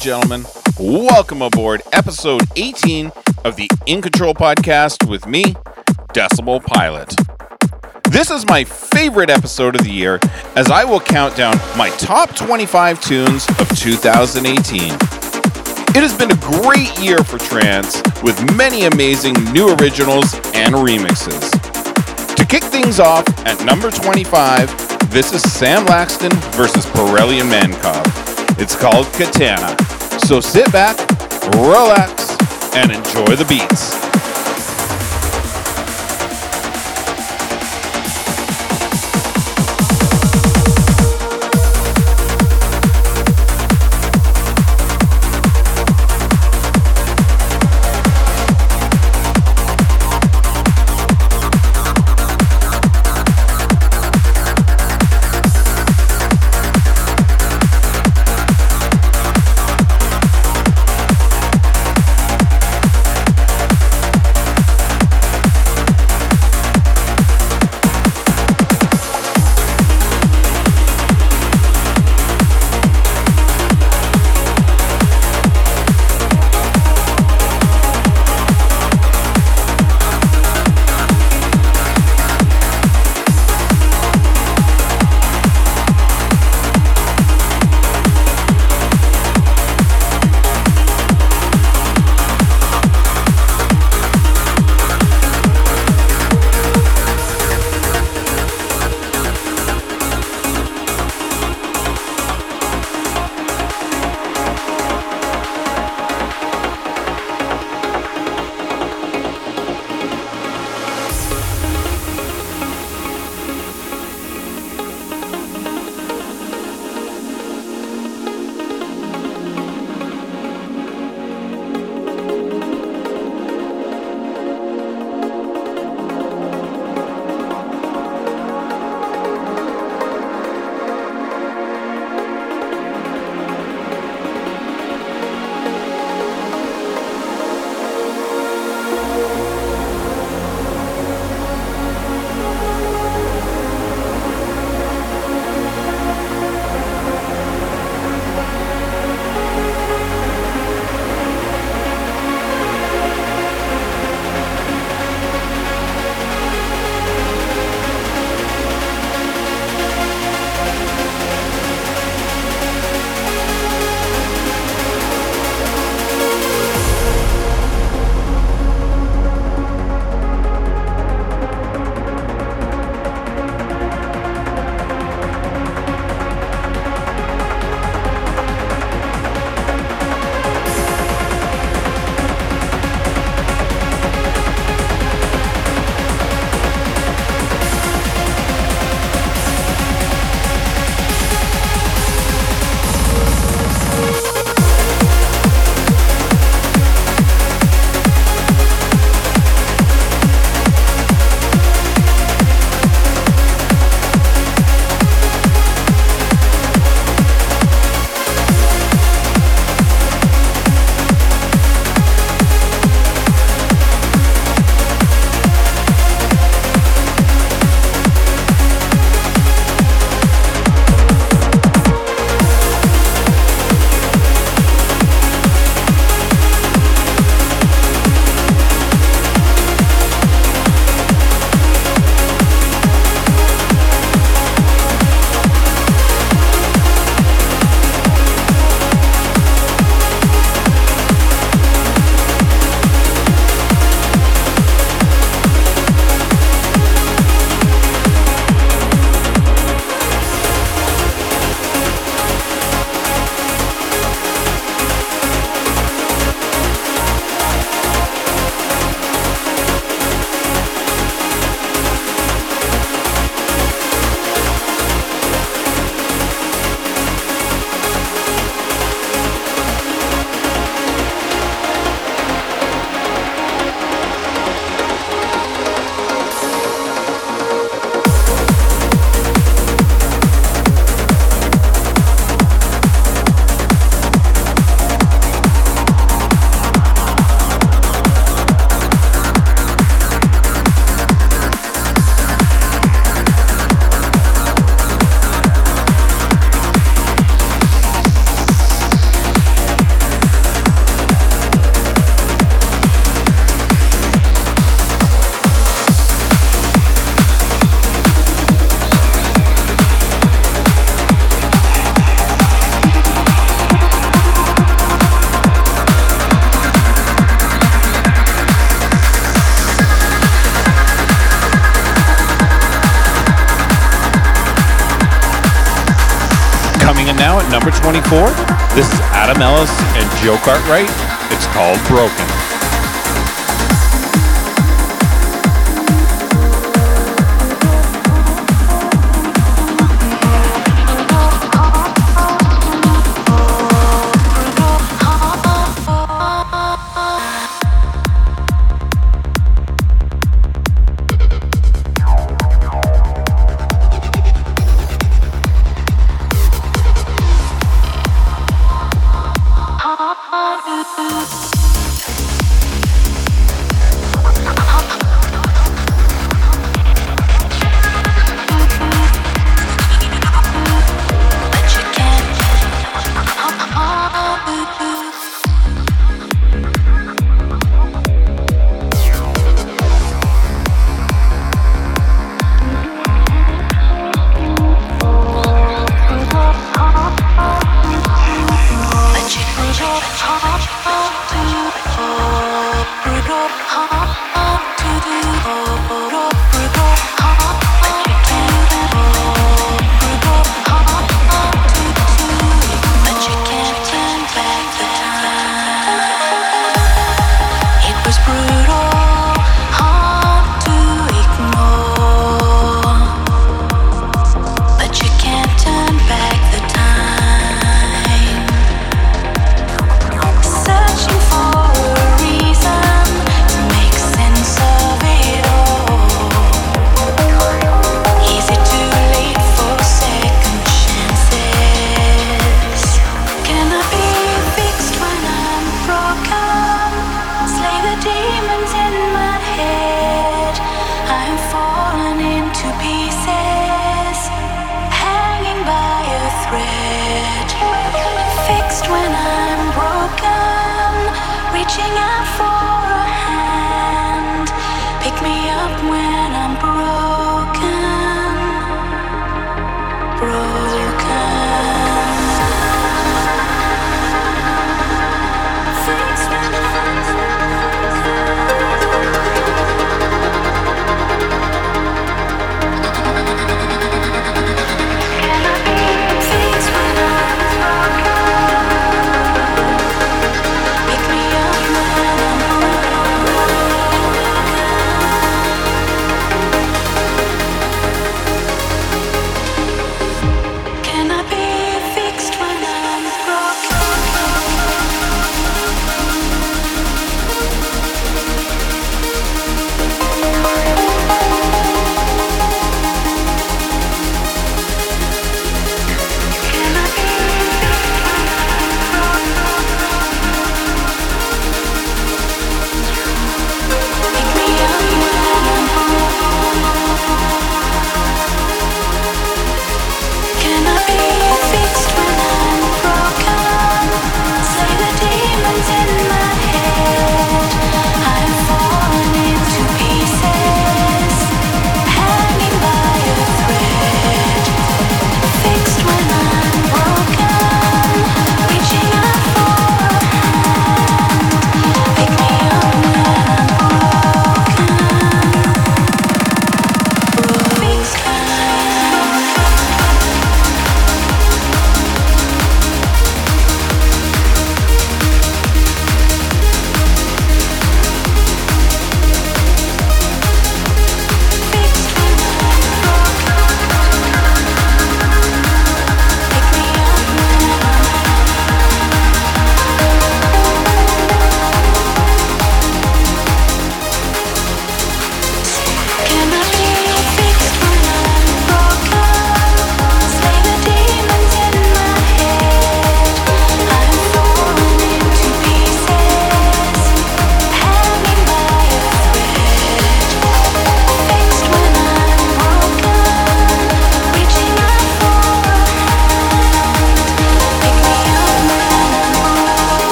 and gentlemen, welcome aboard episode 18 of the In Control podcast with me, Decibel Pilot. This is my favorite episode of the year, as I will count down my top 25 tunes of 2018. It has been a great year for trance, with many amazing new originals and remixes. To kick things off, at number 25, this is Sam Laxton versus Perellian Mankov. It's called Katana. So sit back, relax, and enjoy the beats. at number 24. This is Adam Ellis and Joe Cartwright. It's called Broken.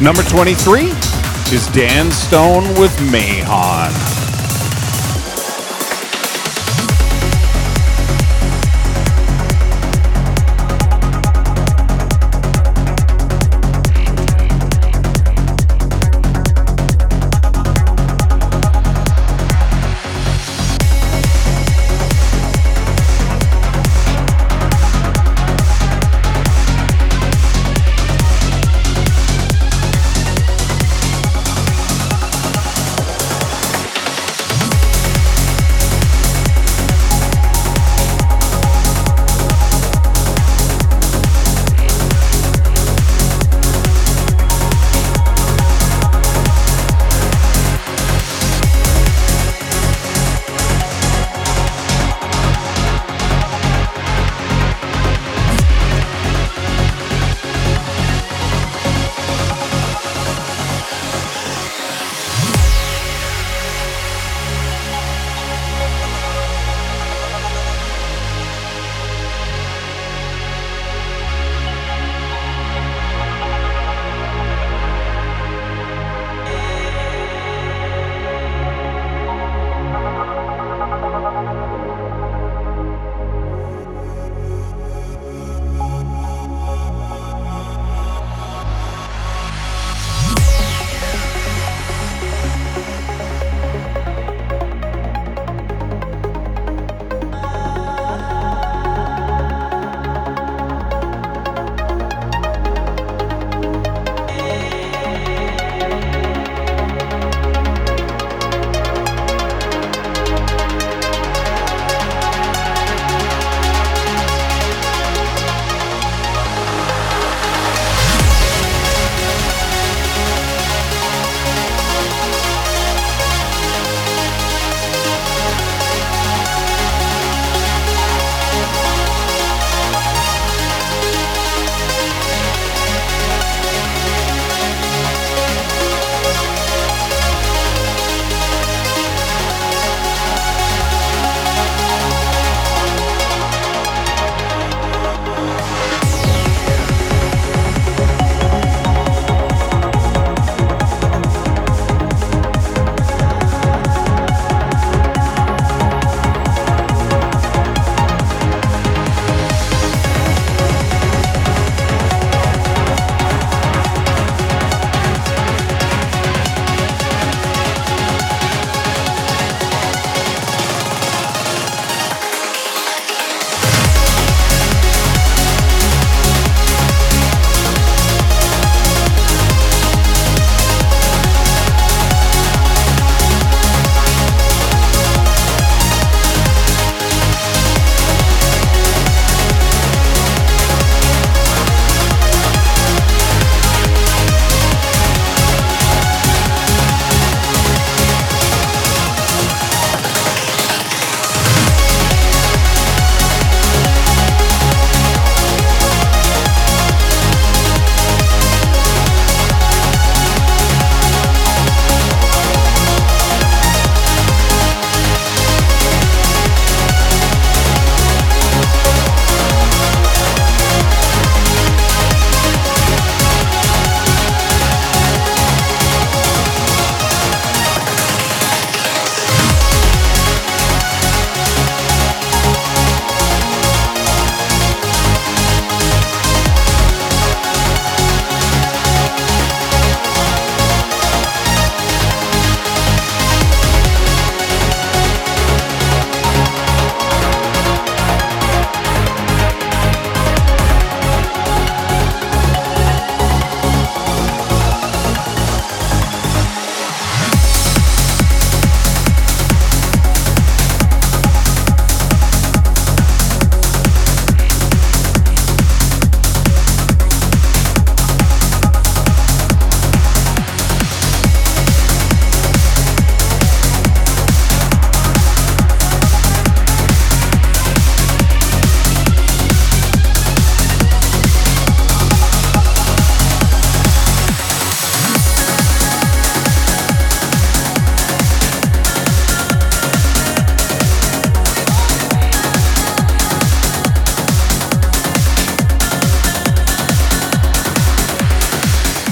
Number 23 is Dan Stone with Mahon.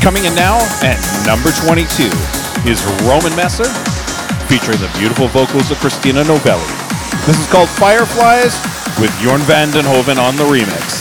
Coming in now at number 22 is Roman Messer, featuring the beautiful vocals of Christina Novelli. This is called Fireflies with Jorn van den Hoven on the remix.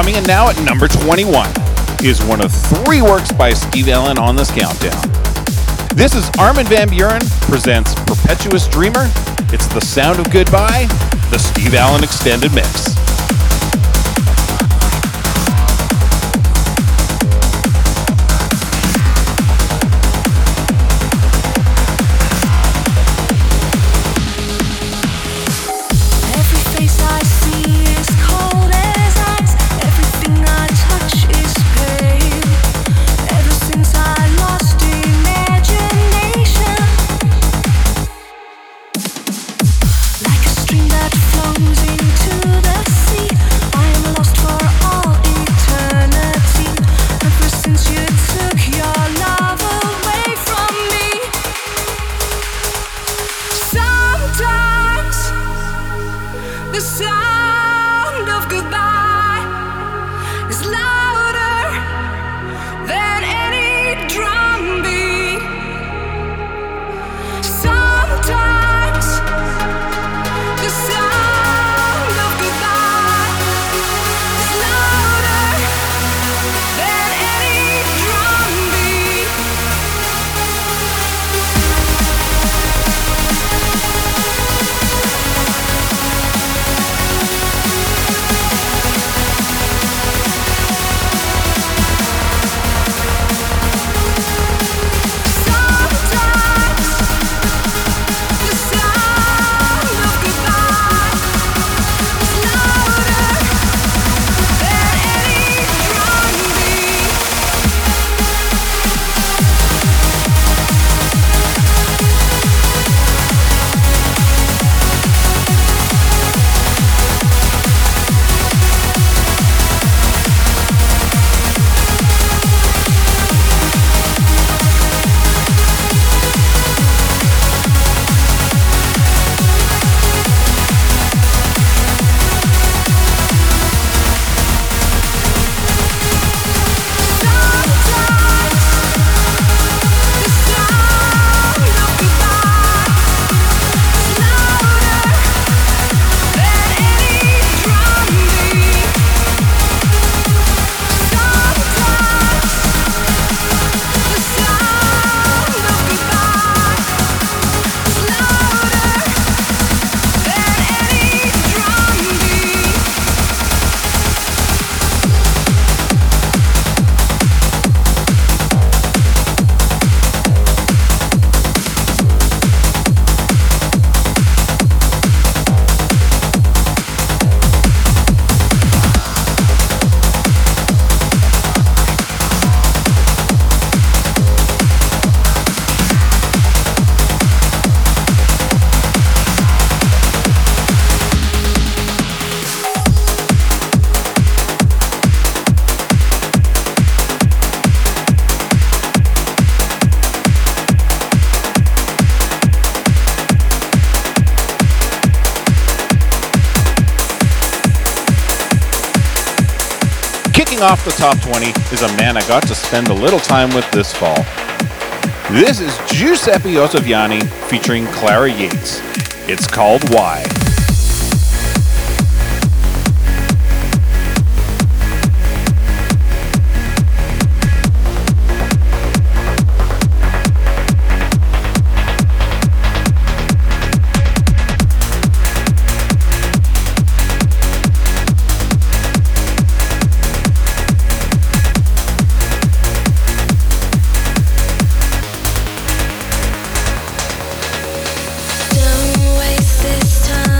Coming in now at number 21 is one of three works by Steve Allen on this countdown. This is Armin van Buuren presents Perpetuous Dreamer. It's The Sound of Goodbye, the Steve Allen Extended Mix. Off the top 20 is a man I got to spend a little time with this fall. This is Giuseppe Ottaviani featuring Clara Yates. It's called Why. Don't waste this time.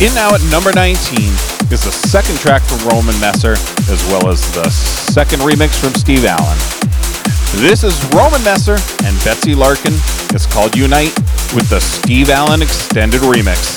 In now at number 19 is the second track from Roman Messer, as well as the second remix from Steve Allen. This is Roman Messer and Betsy Larkin. It's called Unite with the Steve Allen extended remix.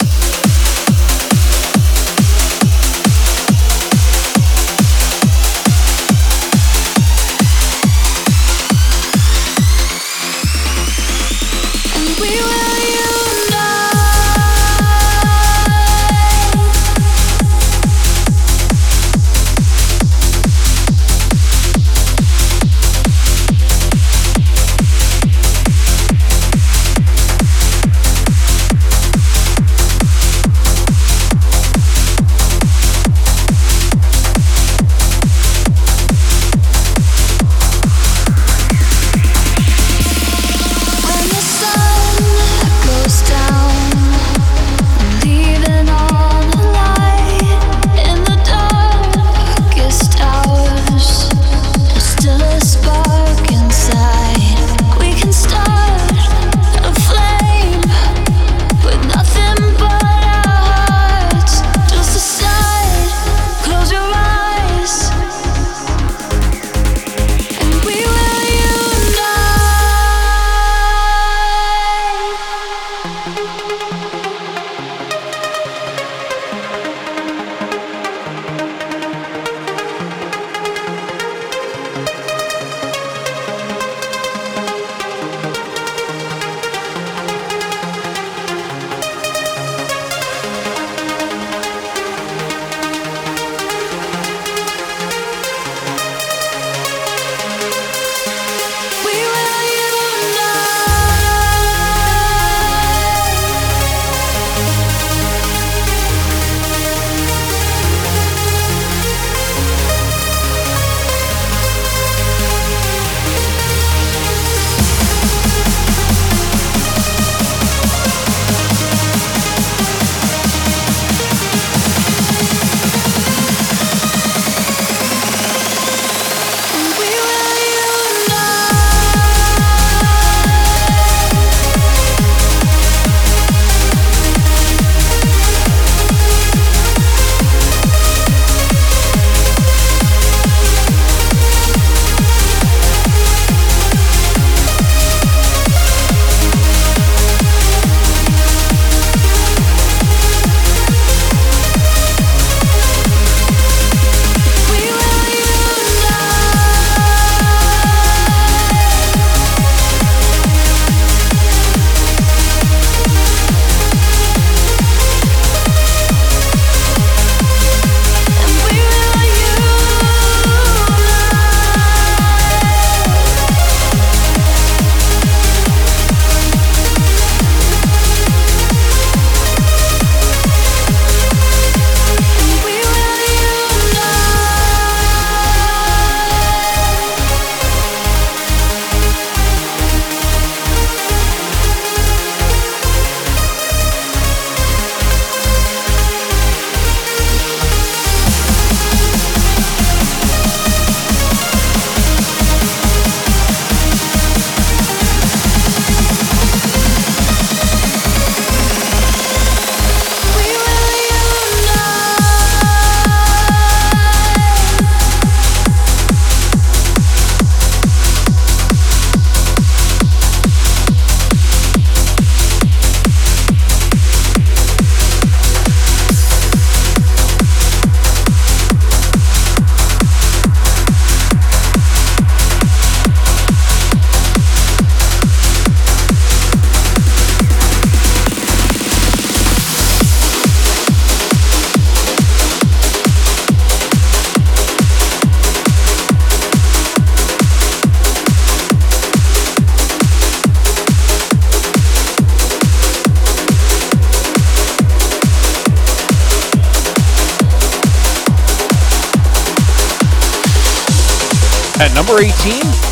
At number 18,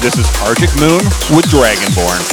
this is Arctic Moon with Dragonborn.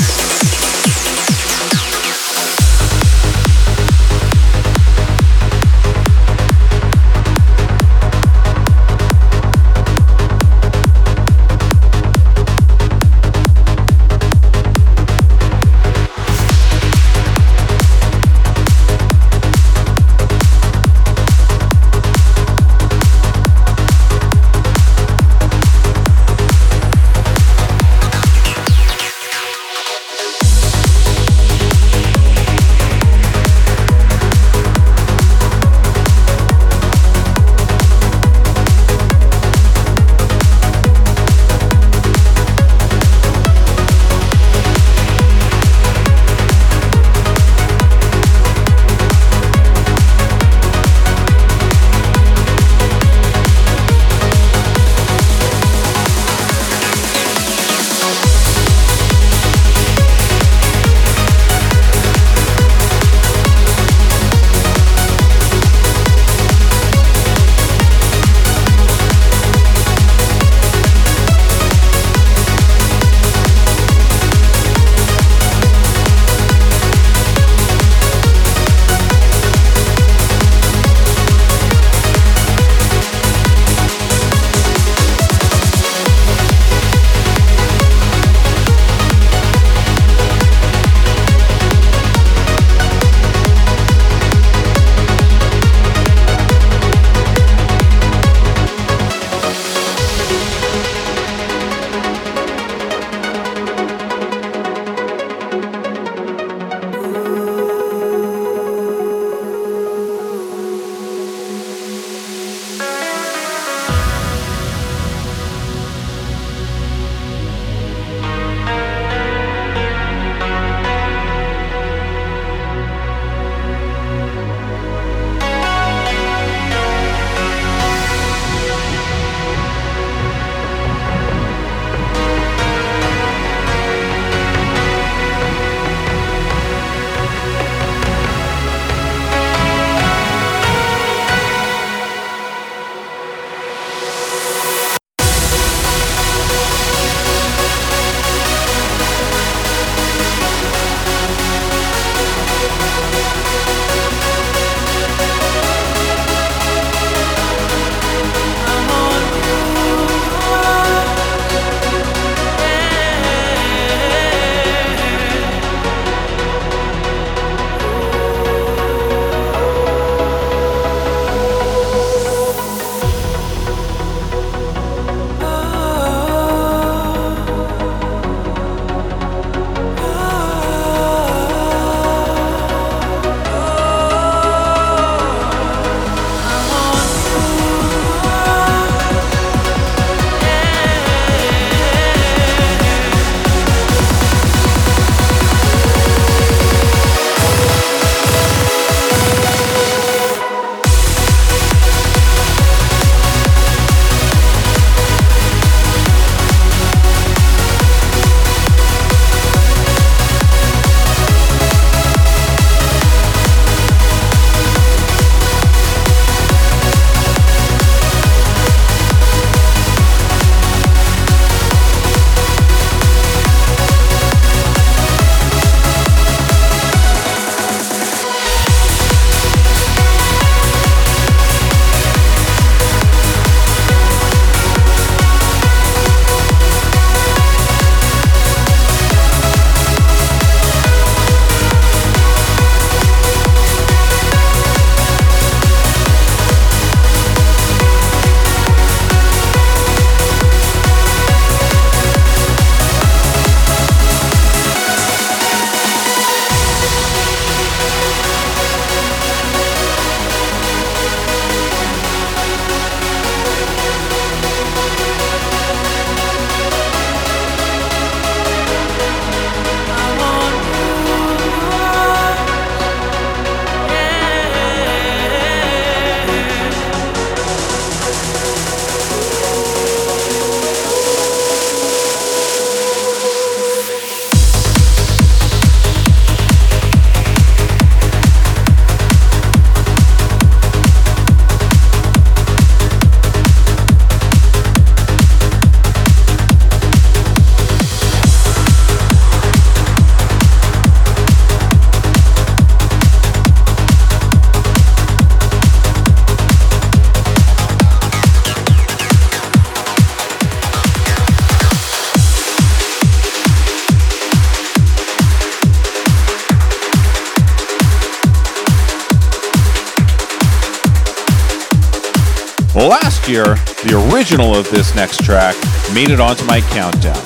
Last year, the original of this next track made it onto my countdown.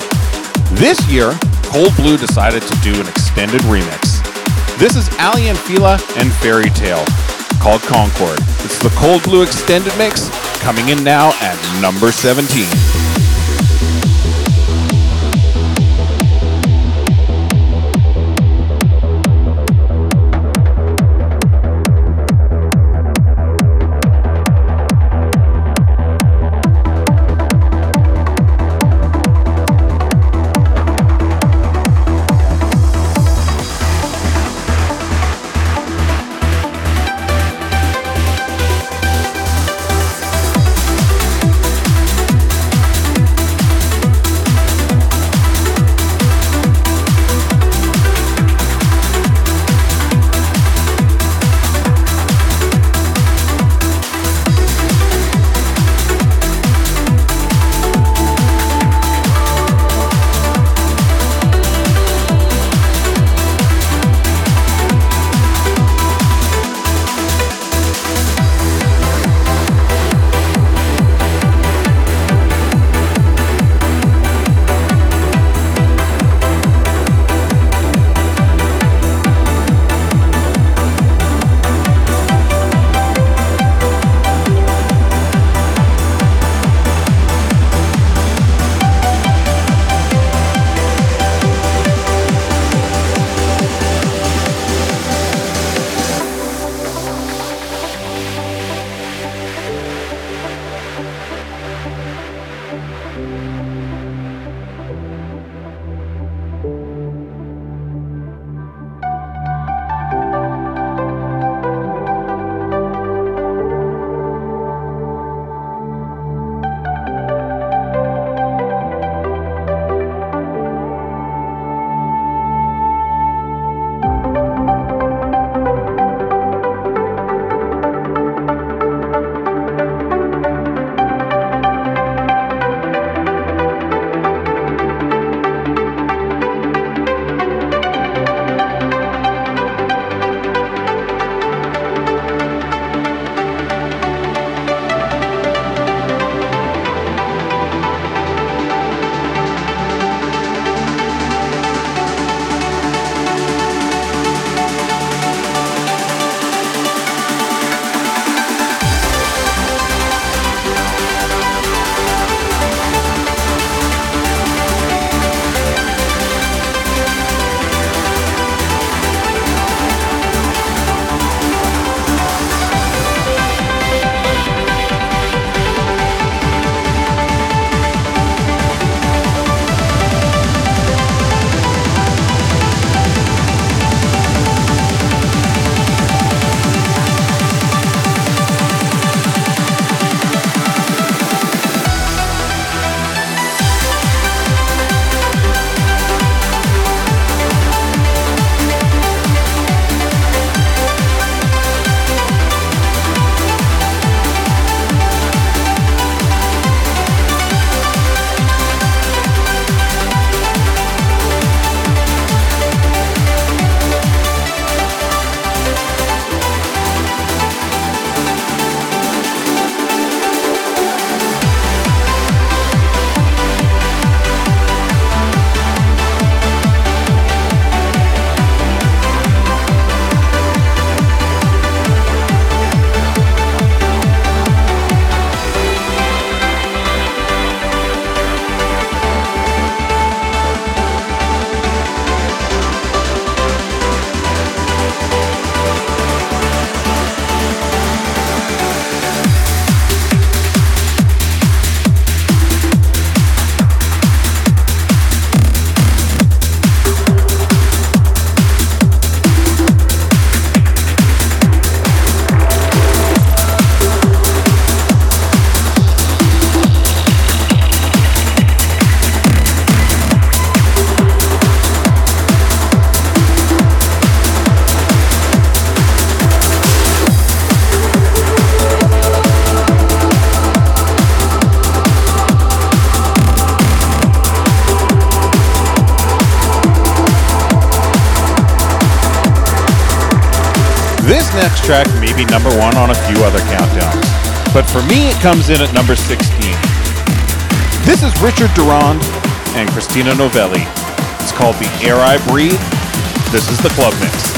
This year, Cold Blue decided to do an extended remix. This is Ali and Fila and Fairy Tale, called Concord. It's the Cold Blue extended mix, coming in now at number 17. This next track may be number one on a few other countdowns. but for me it comes in at number 16. This is Richard Durand and Christina Novelli. It's called The Air I Breathe. This is the Club Mix.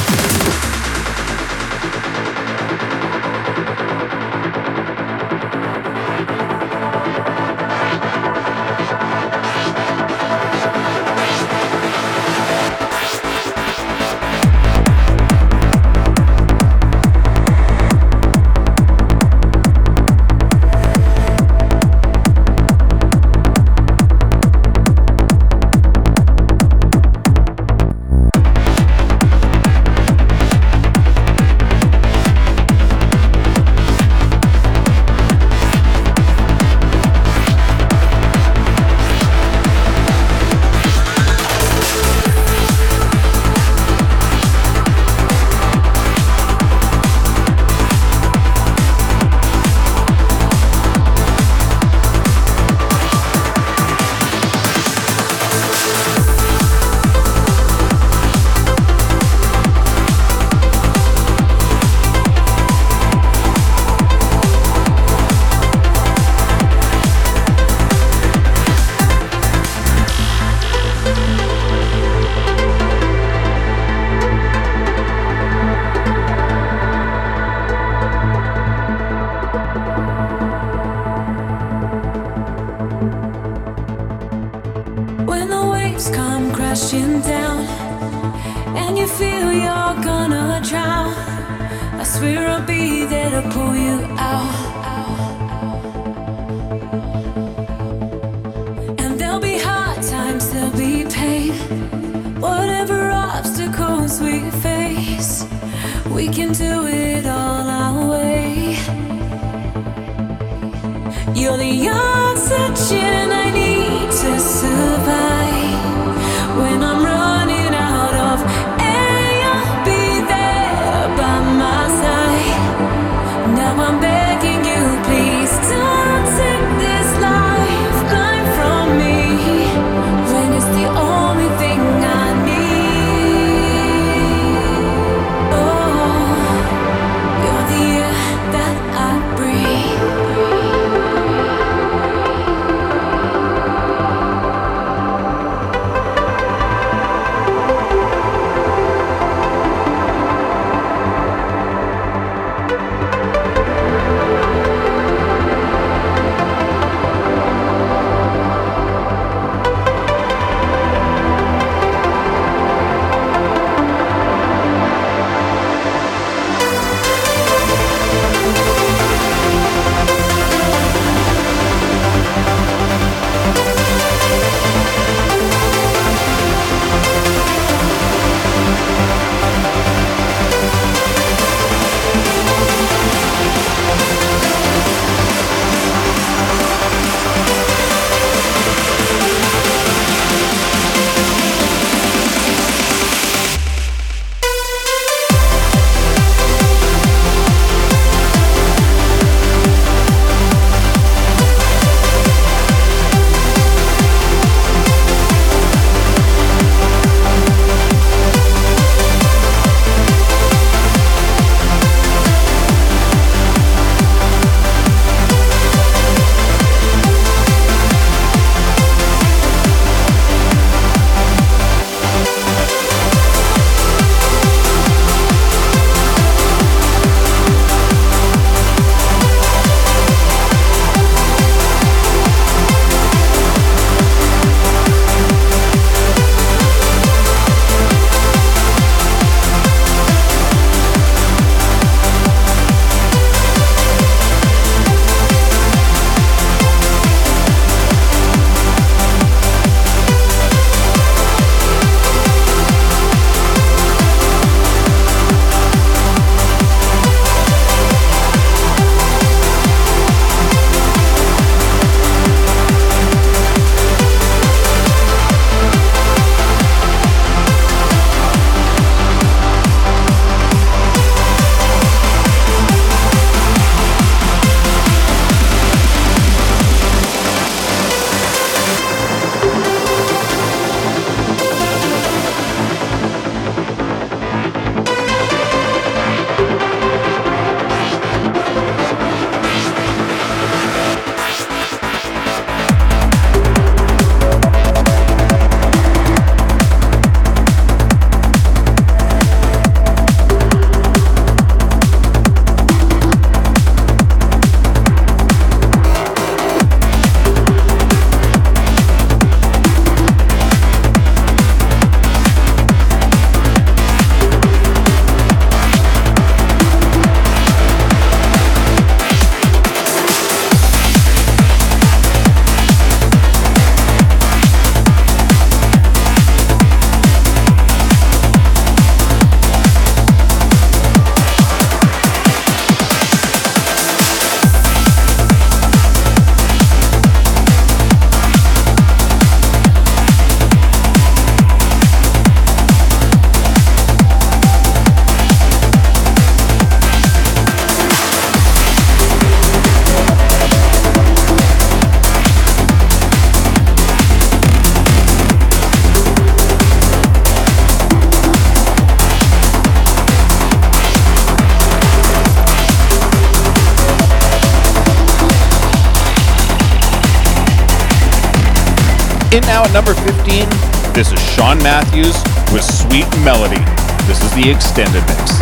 In now at number 15, this is Sean Matthews with Sweet Melody. This is the extended mix. Kiss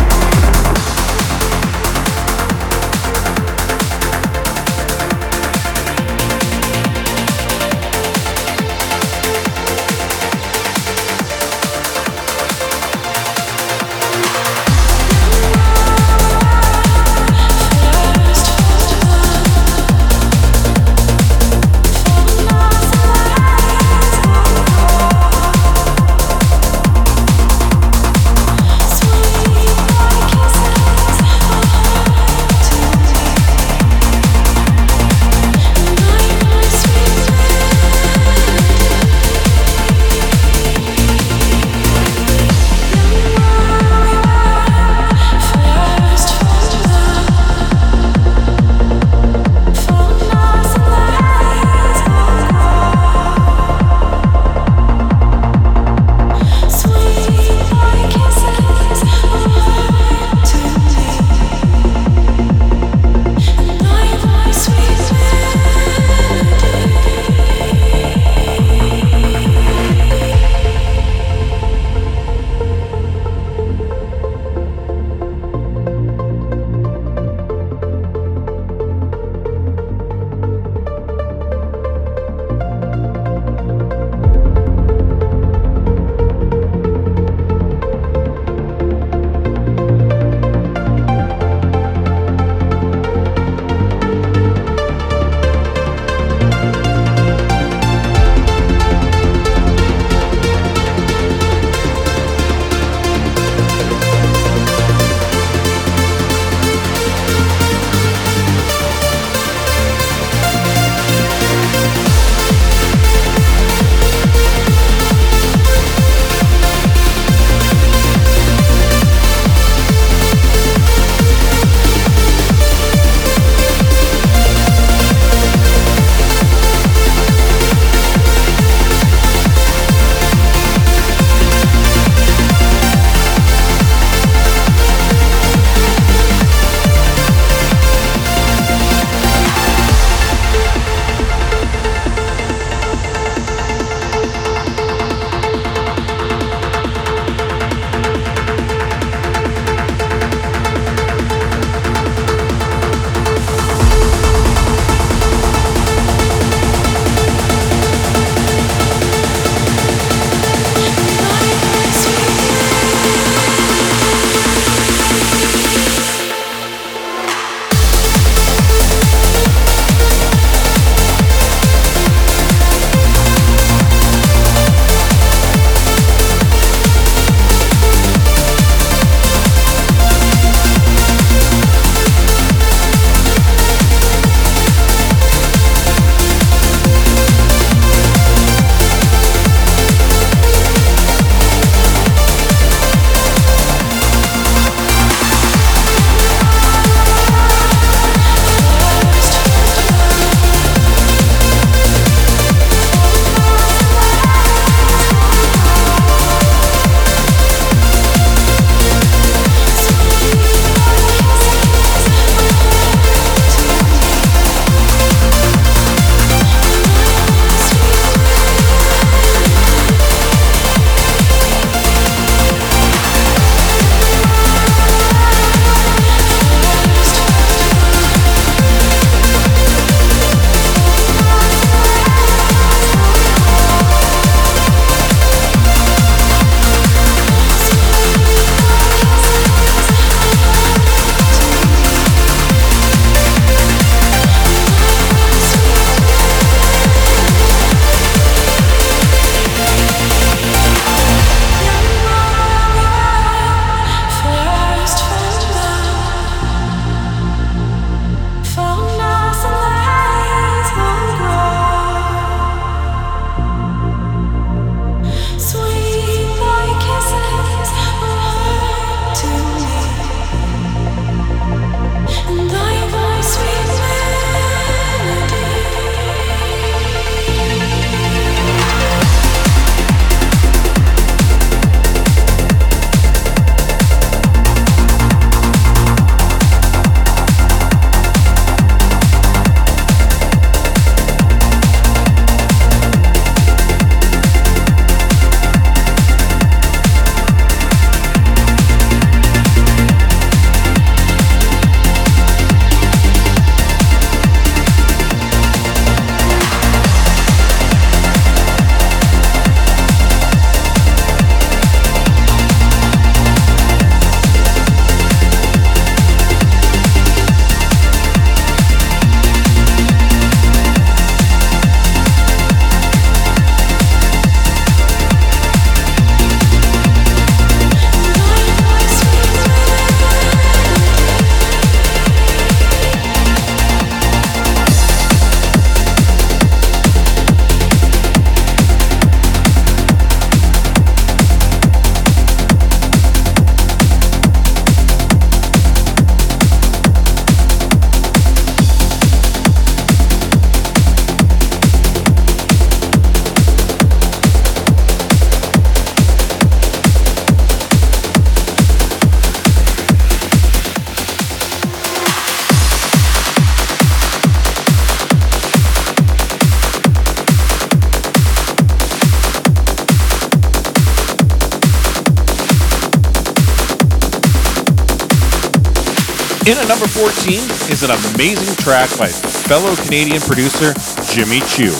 In at number 14 is an amazing track by fellow Canadian producer Jimmy Choo.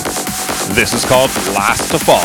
This is called Last to Fall.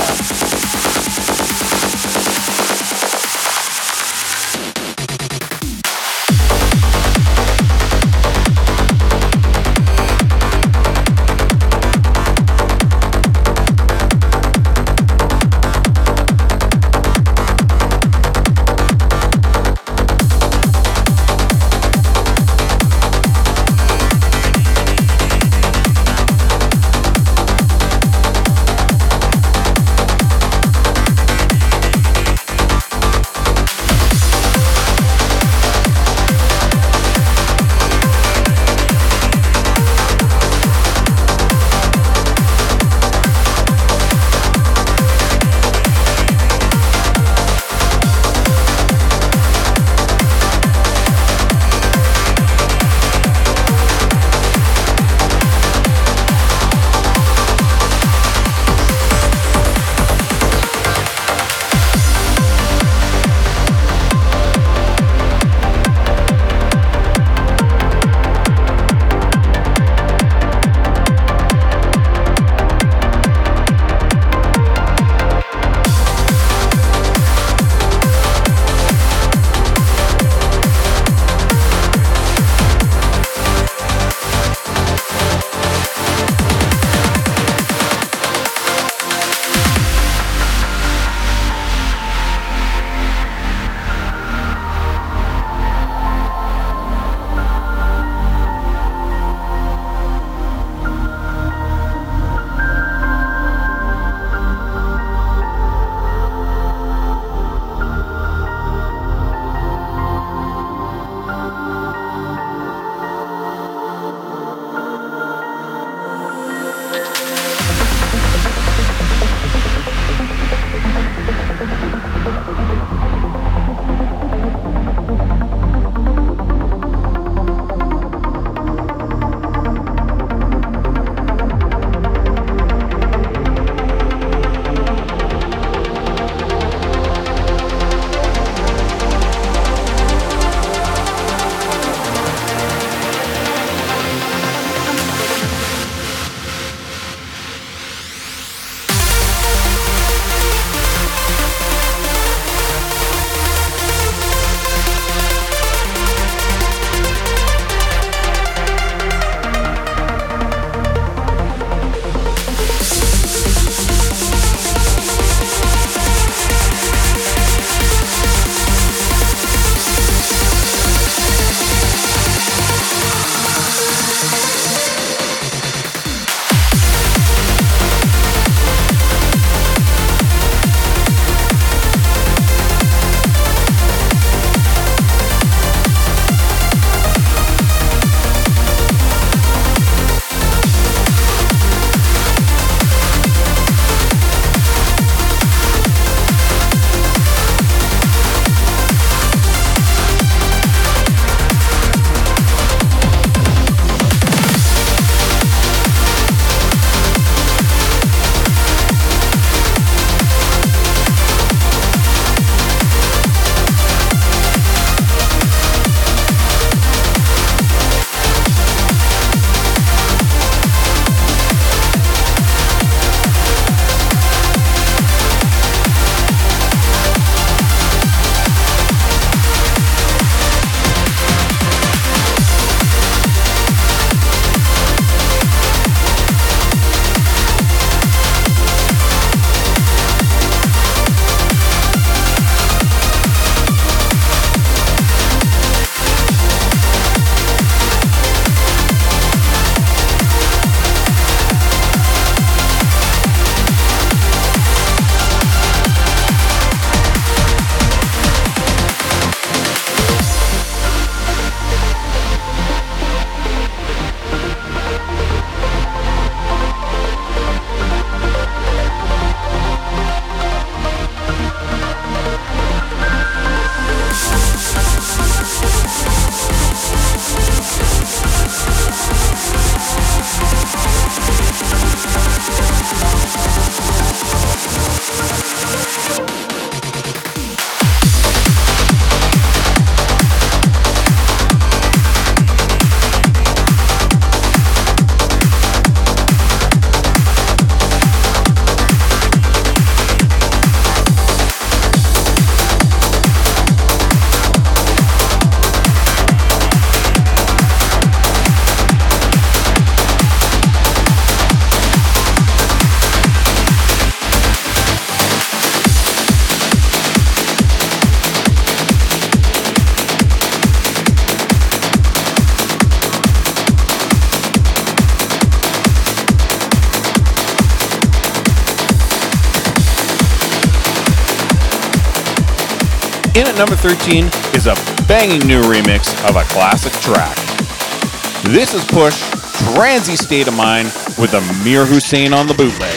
In at number 13 is a banging new remix of a classic track. This is Push, Transy State of Mind, with Amir Hussein on the bootleg.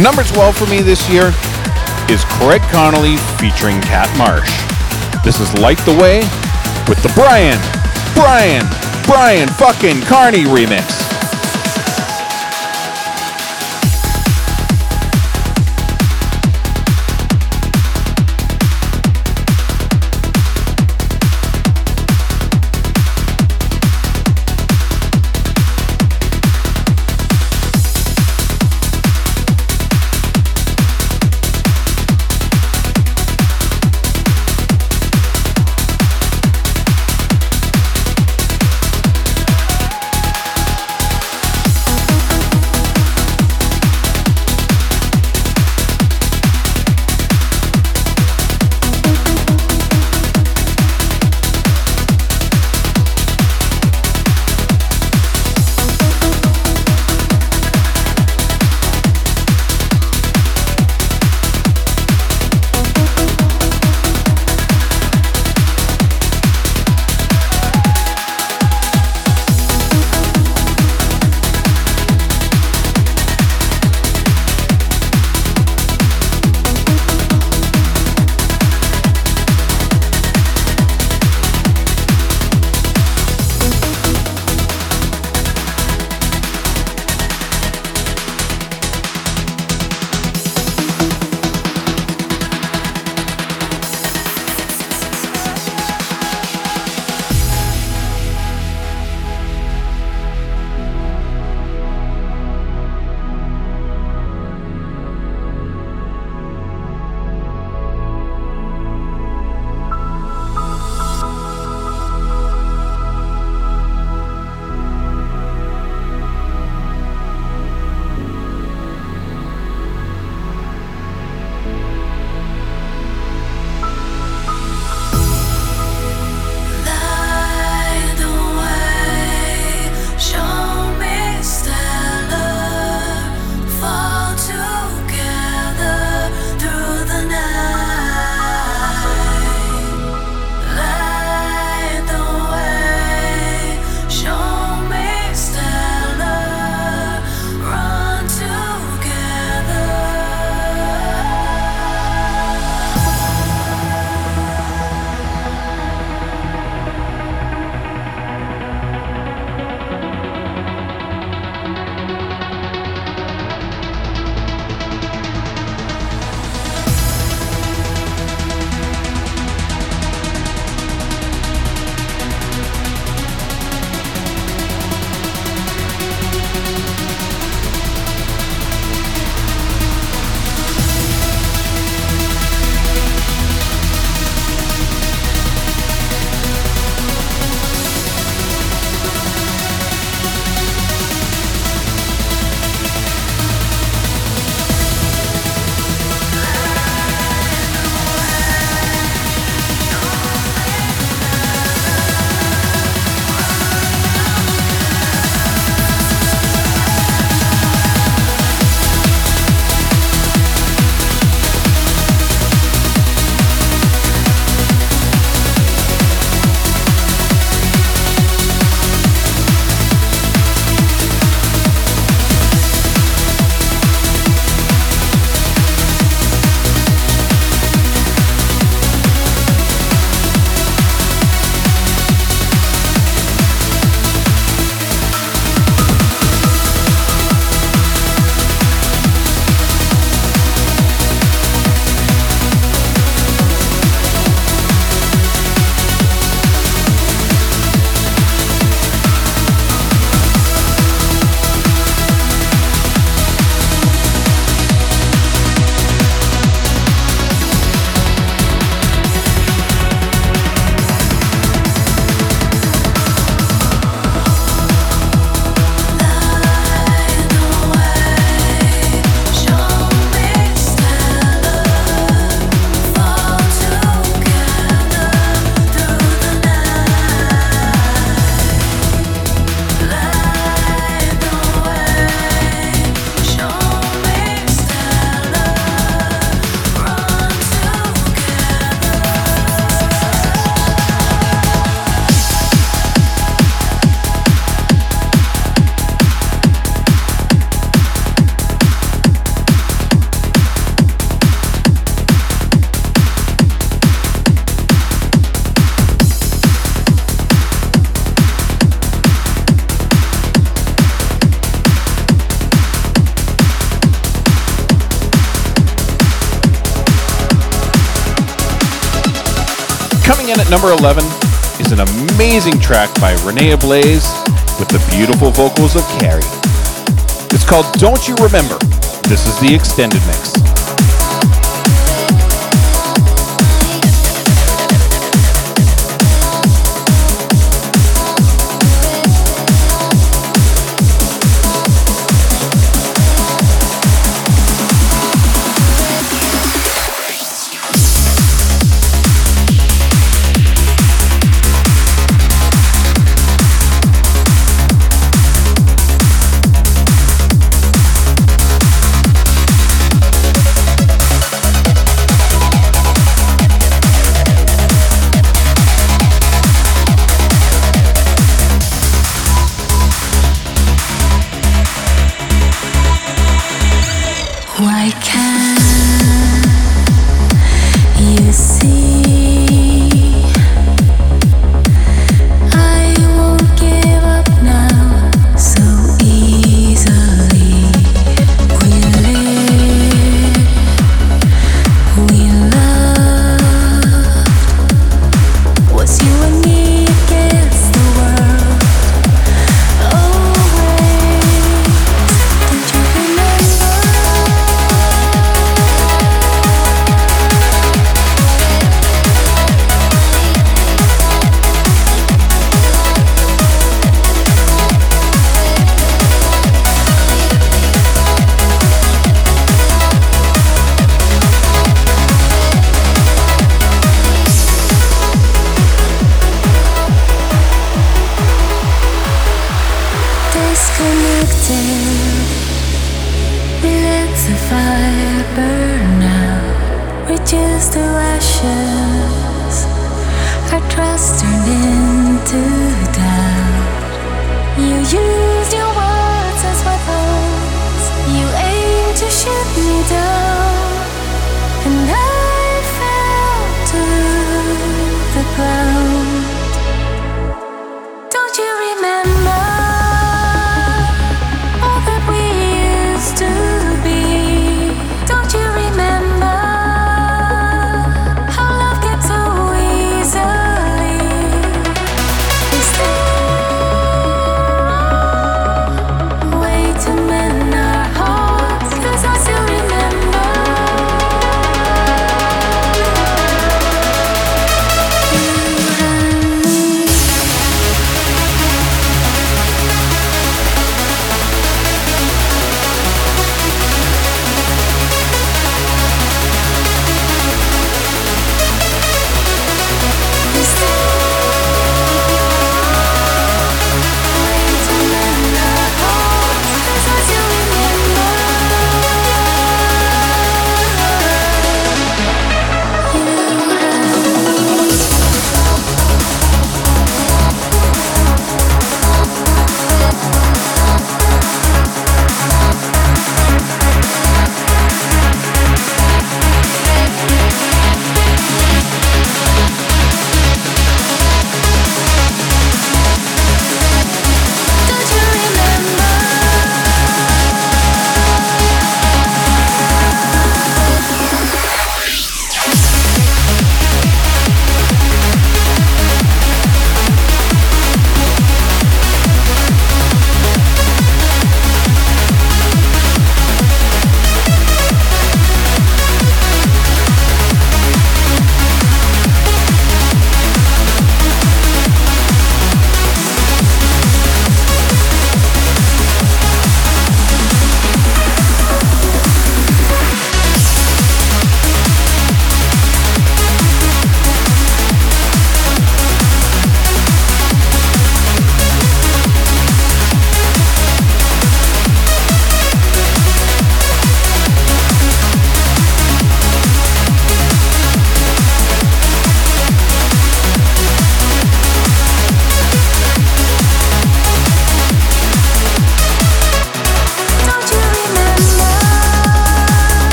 Number 12 for me this year is Craig Connolly featuring Kat Marsh. This is Light the Way with the Brian. Brian fucking Carney remix. Coming in at number 11 is an amazing track by Renee Ablaze with the beautiful vocals of Carrie. It's called Don't You Remember? This is the extended mix.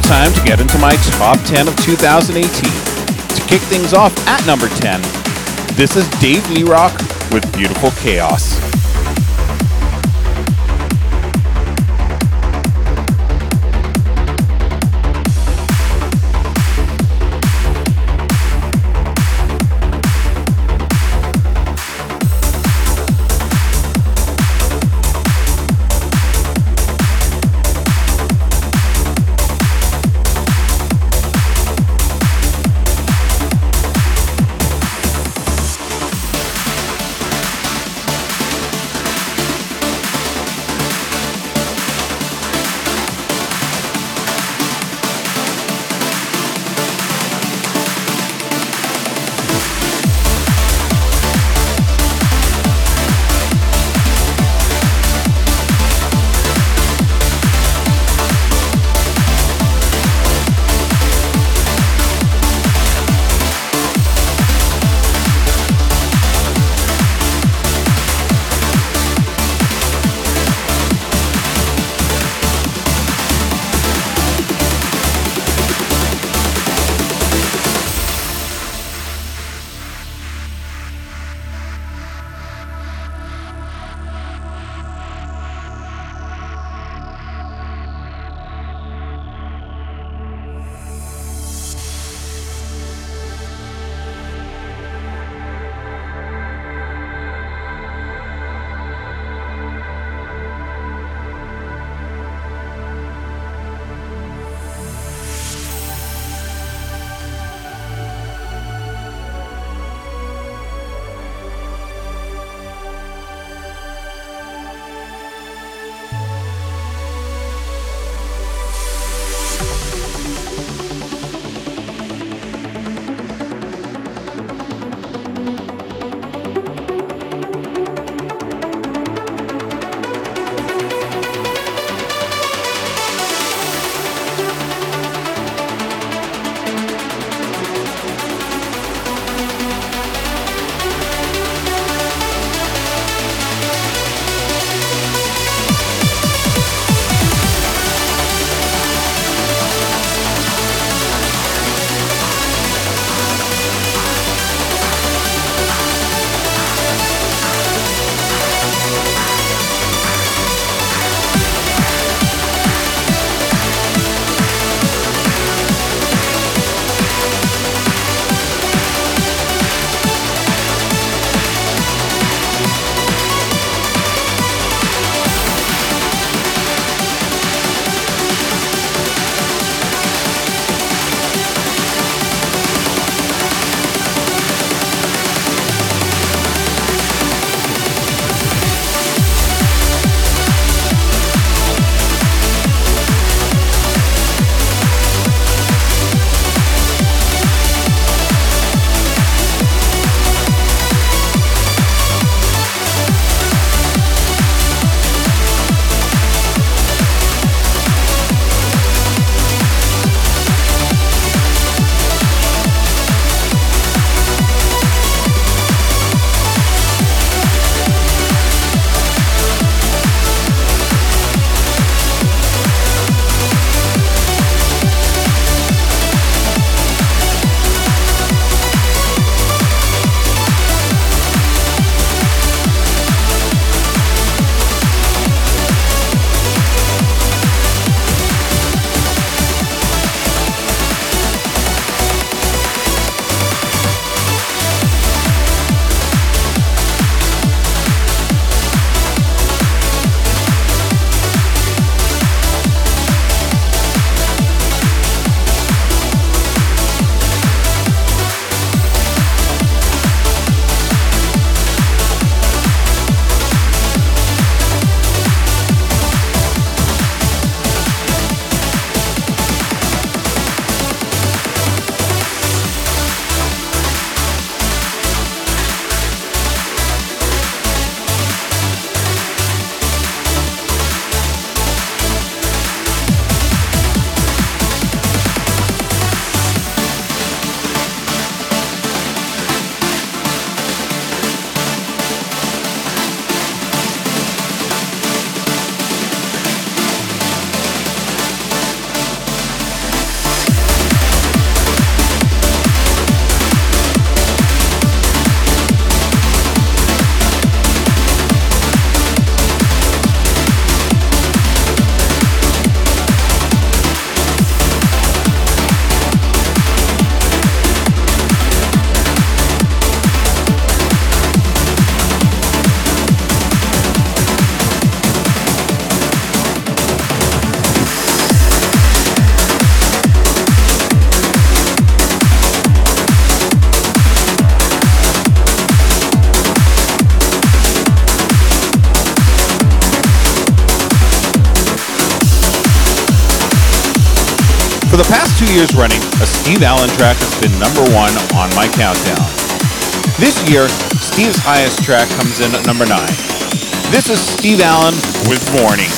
now time to get into my top 10 of 2018. To kick things off at number 10, this is Dave Lerock with Beautiful Chaos. the past 2 years running, a Steve Allen track has been #1 on my countdown. This year, Steve's highest track comes in at number 9. This is Steve Allen with Morning.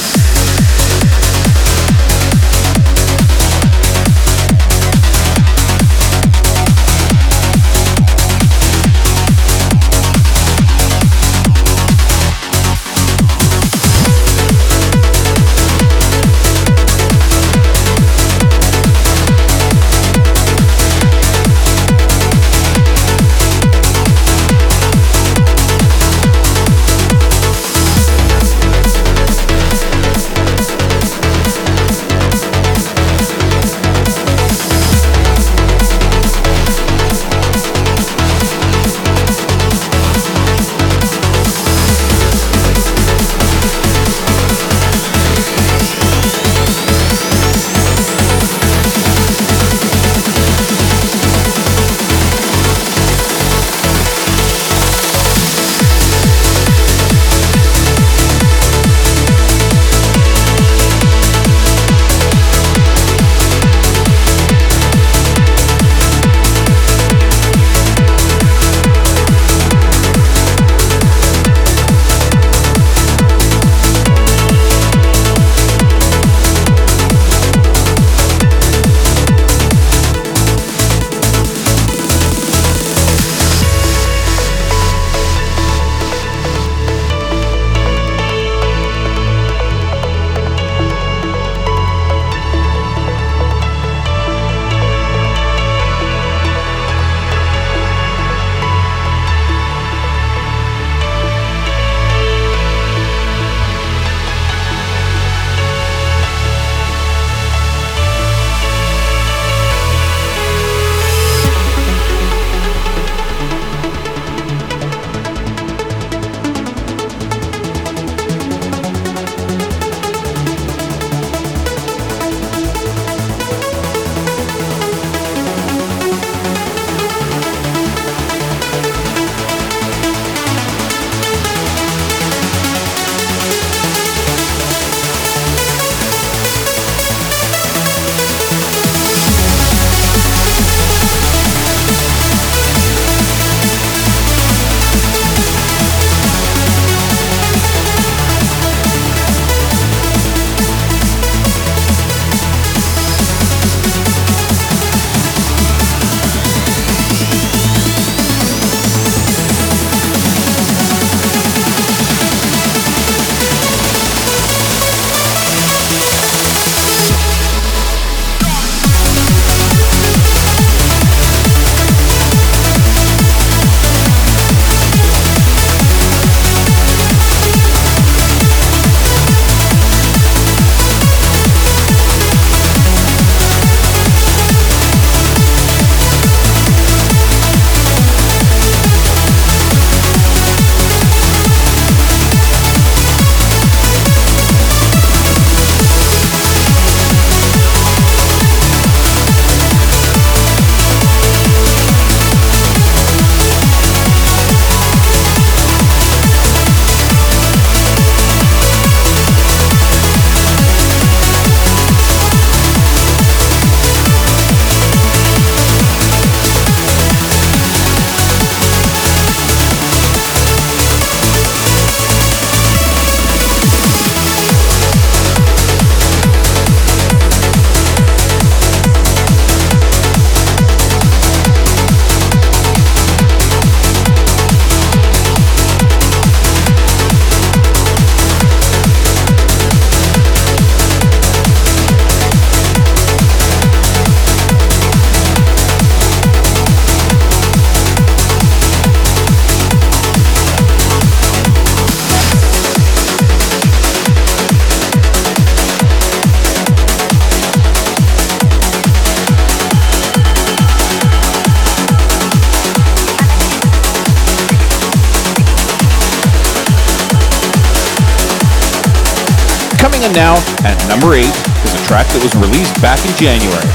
Now at number 8 is a track that was released back in January.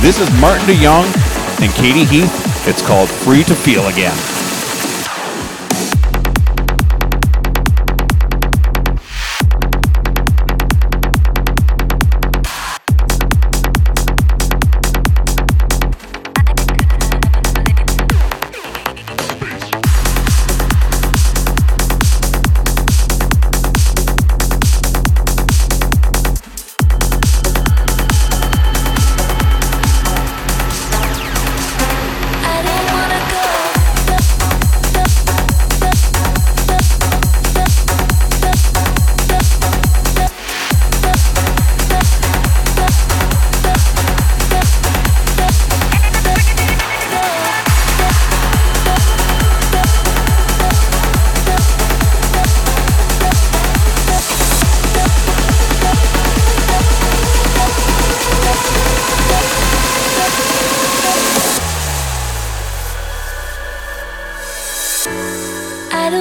This is Martin DeYoung and Katie Heath. It's called Free to Feel Again.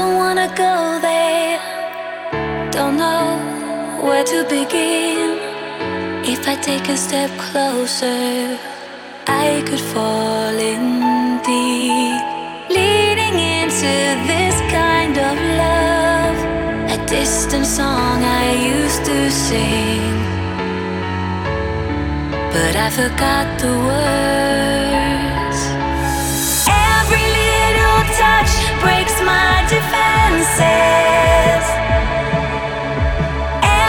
don't wanna go there. Don't know where to begin. If I take a step closer, I could fall in deep. Leading into this kind of love, a distant song I used to sing, but I forgot the words. Every little touch breaks my defenses.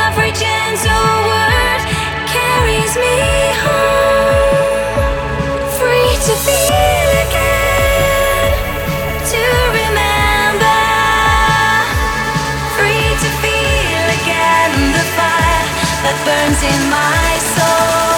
Every gentle word carries me home, free to feel again, to remember, free to feel again the fire that burns in my soul.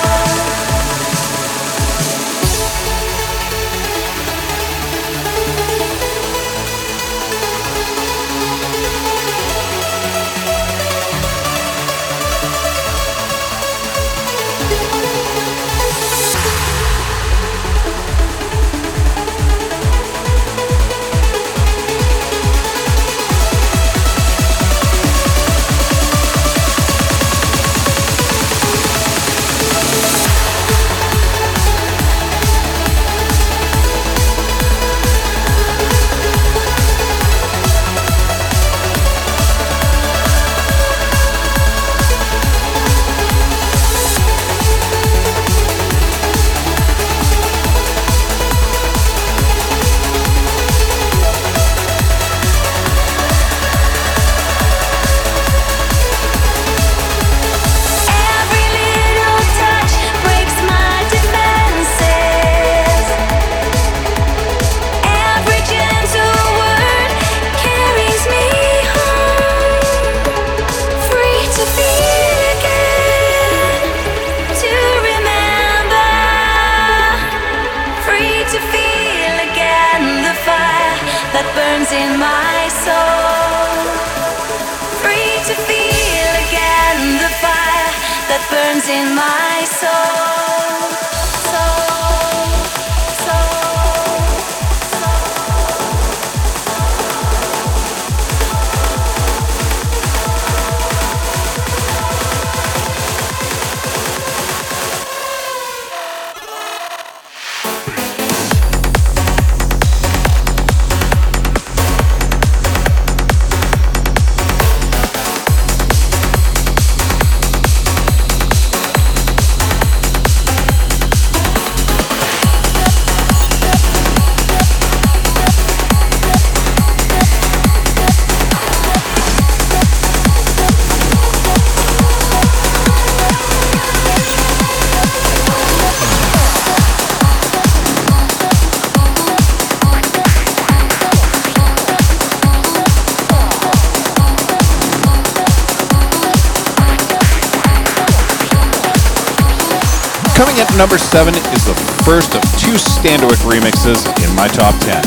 Number 7 is the first of 2 Standerwick remixes in my top 10.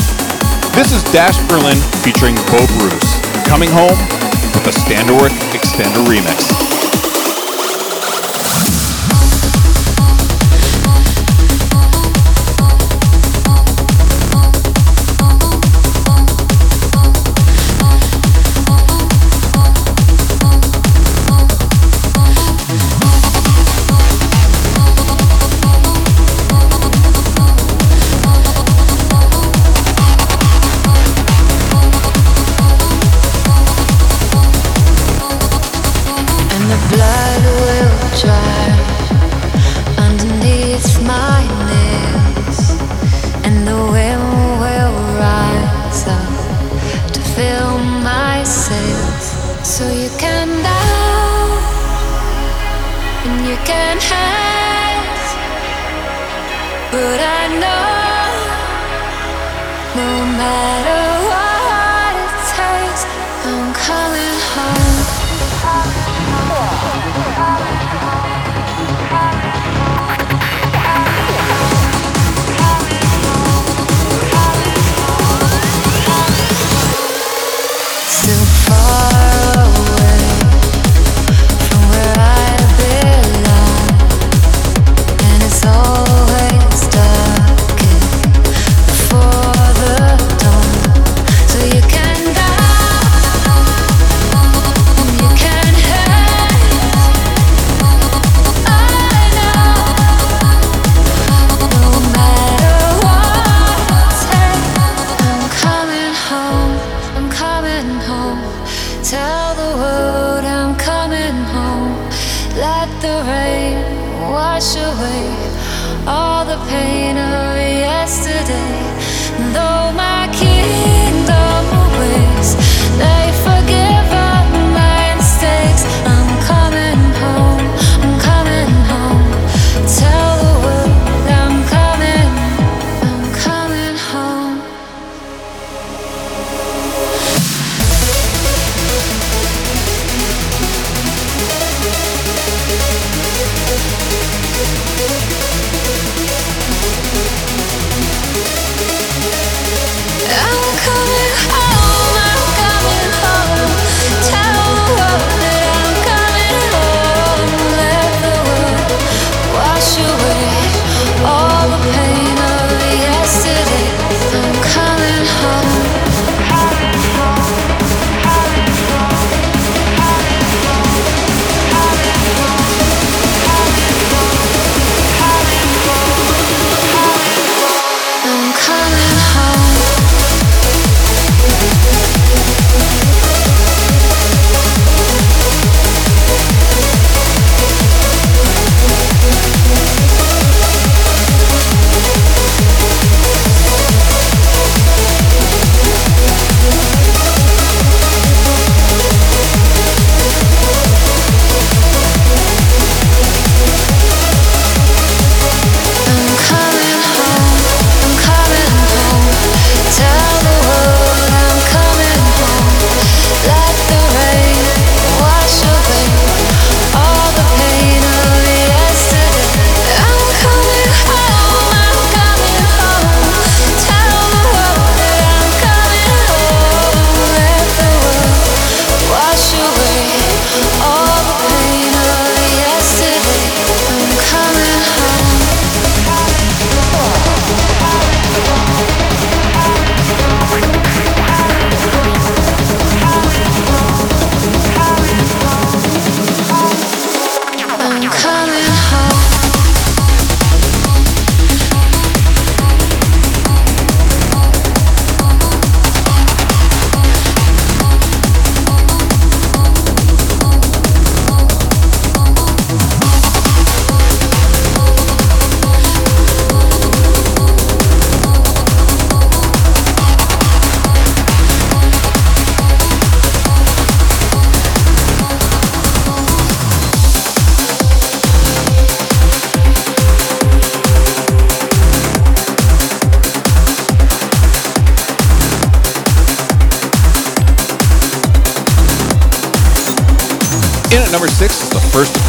This is Dash Berlin featuring Bo Bruce, coming home with the Standerwick Extender remix. You can die. Tell the world I'm coming home. Let the rain wash away all the pain of yesterday. Though my kingdom awaits, they forgive up my mistakes. I'm coming home, I'm coming home. Tell the world I'm coming home. I'm coming home, I'm coming home. Tell the world that I'm coming home. Let the world wash away all the pain of yesterday. I'm coming home. I'm coming home.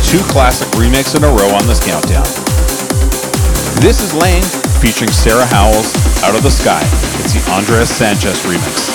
Two classic remixes in a row on this countdown. This is Lane featuring Sarah Howells, Out of the Sky. It's the Andres Sanchez remix.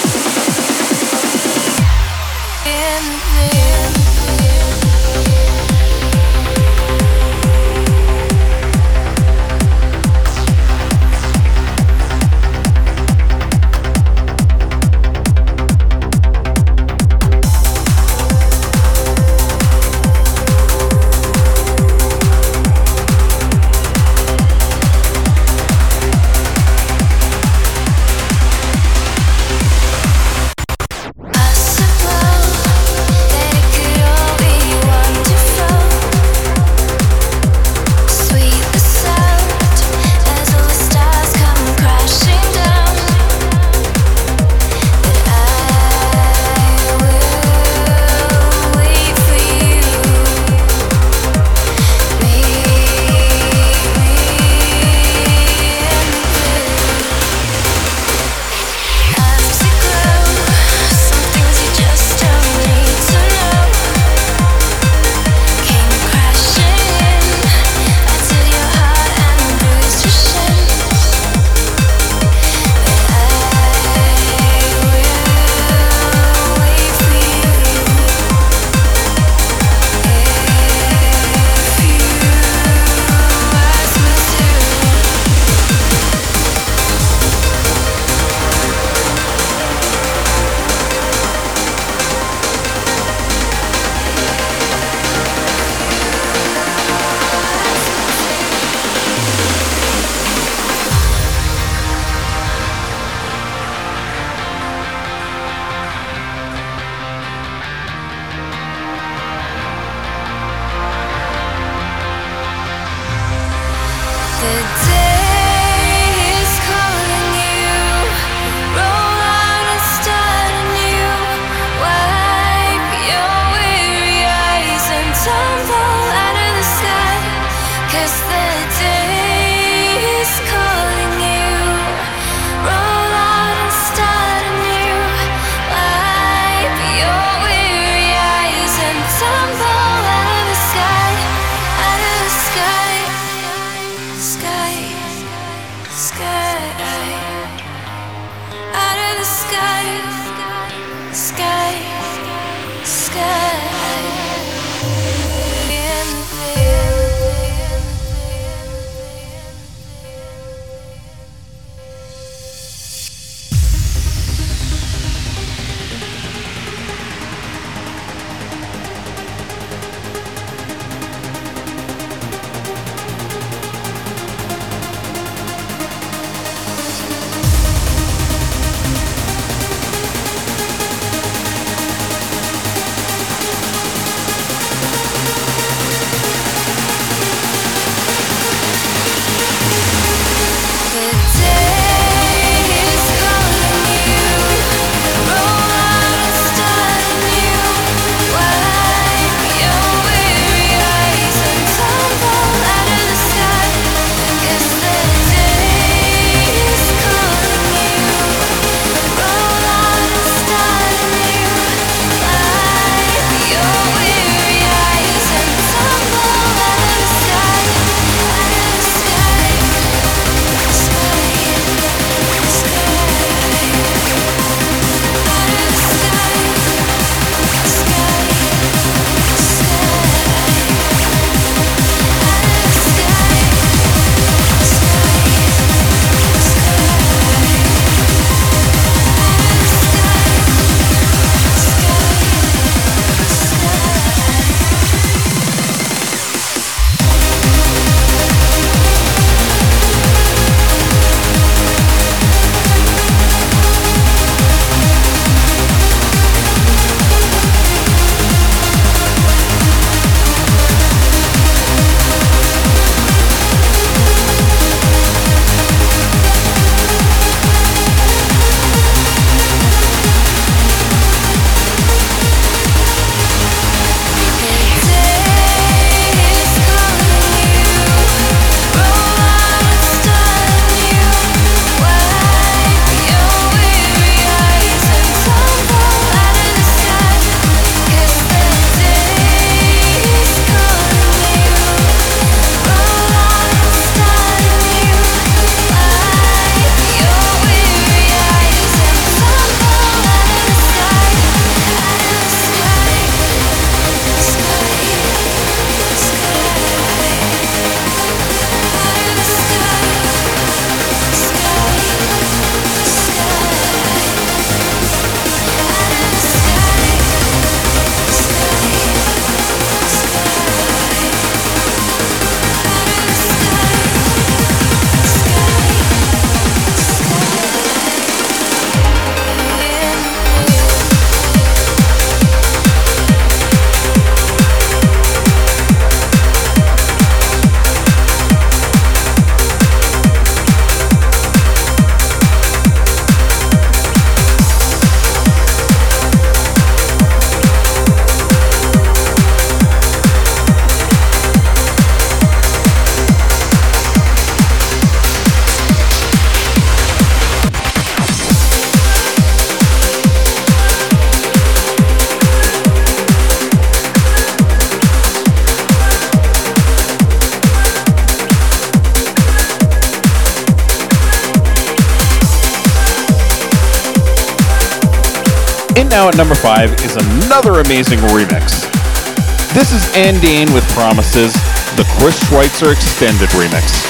Now at number 5 is another amazing remix. This is Ann Dean with Promises, the Chris Schweitzer extended remix.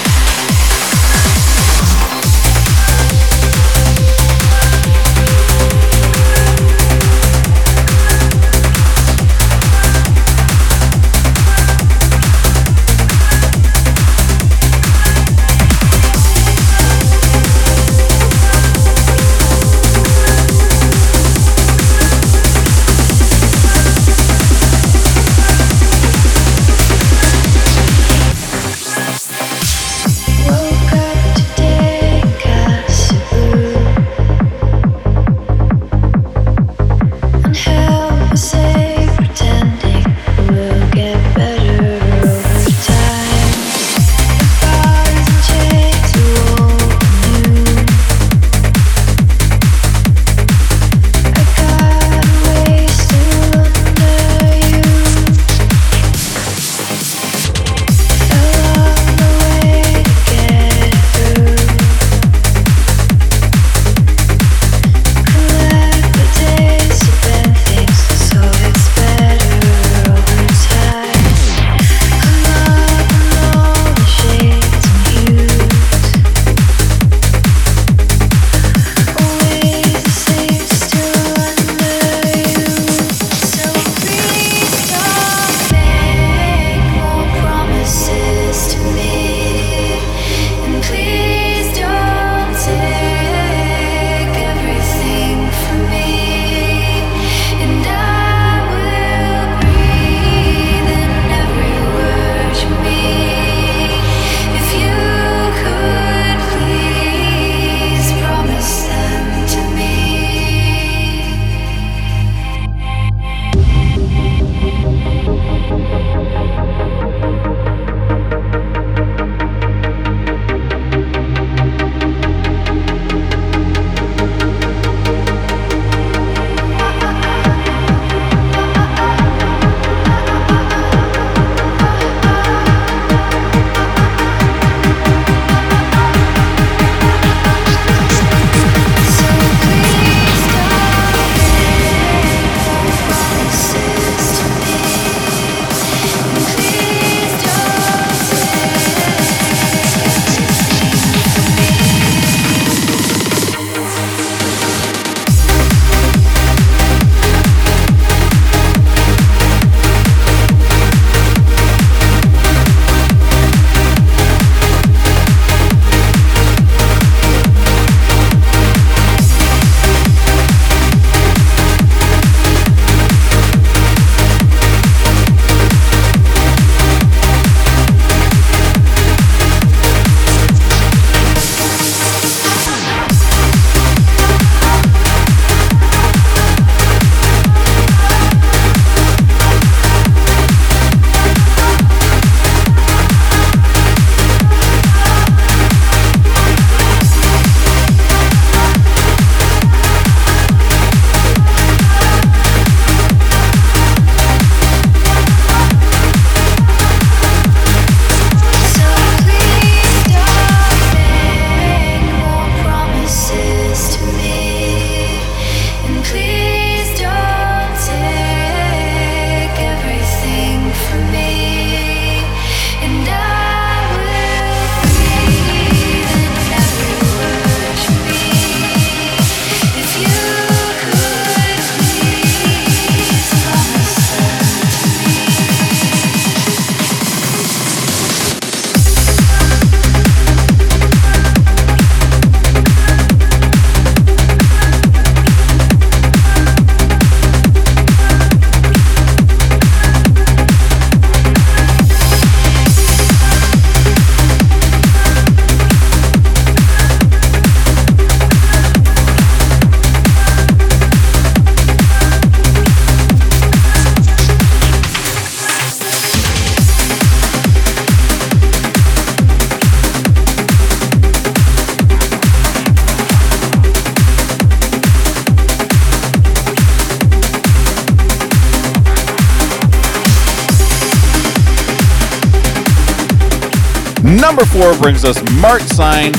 Number 4 brings us Mart Sign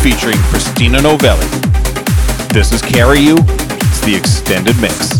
featuring Christina Novelli. This is Carry You. It's the extended mix.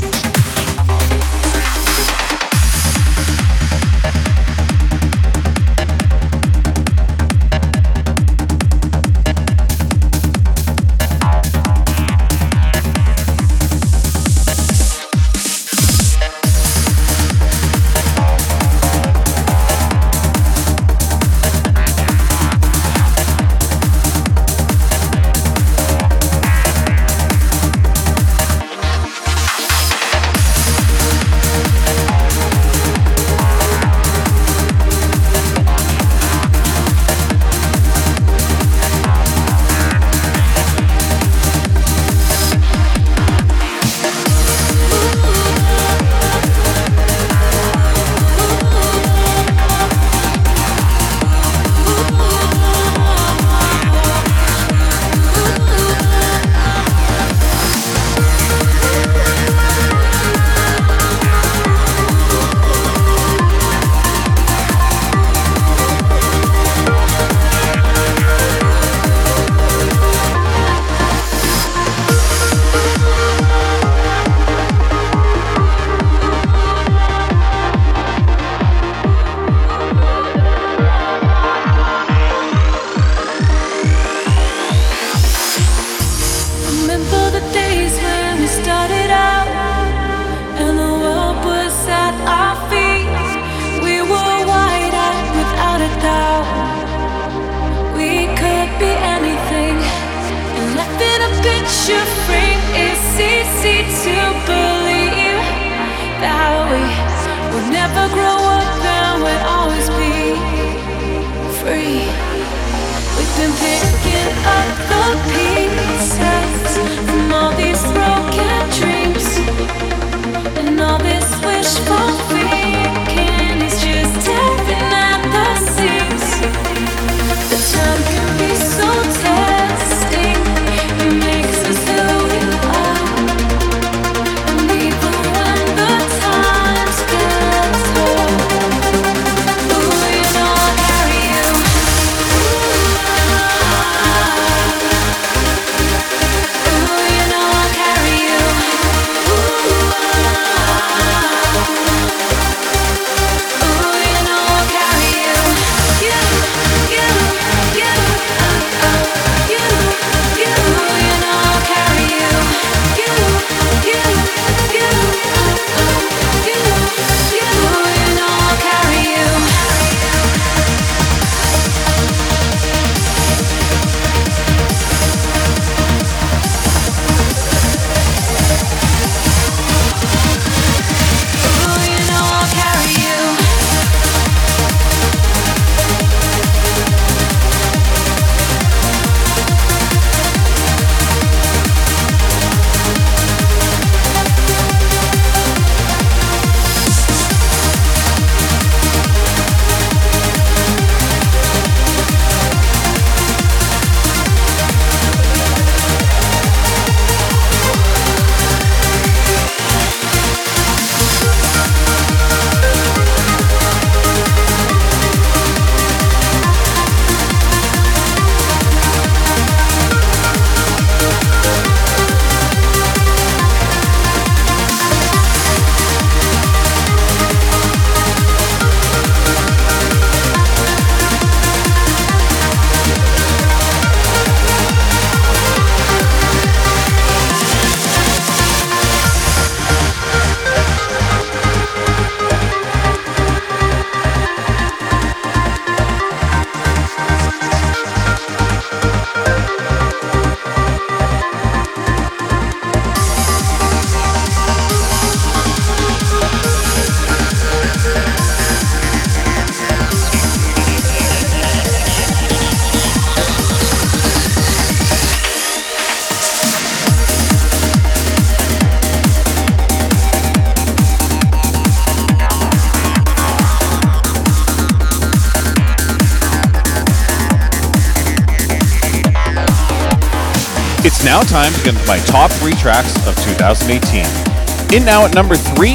Now time to get into my top 3 tracks of 2018. In now at number 3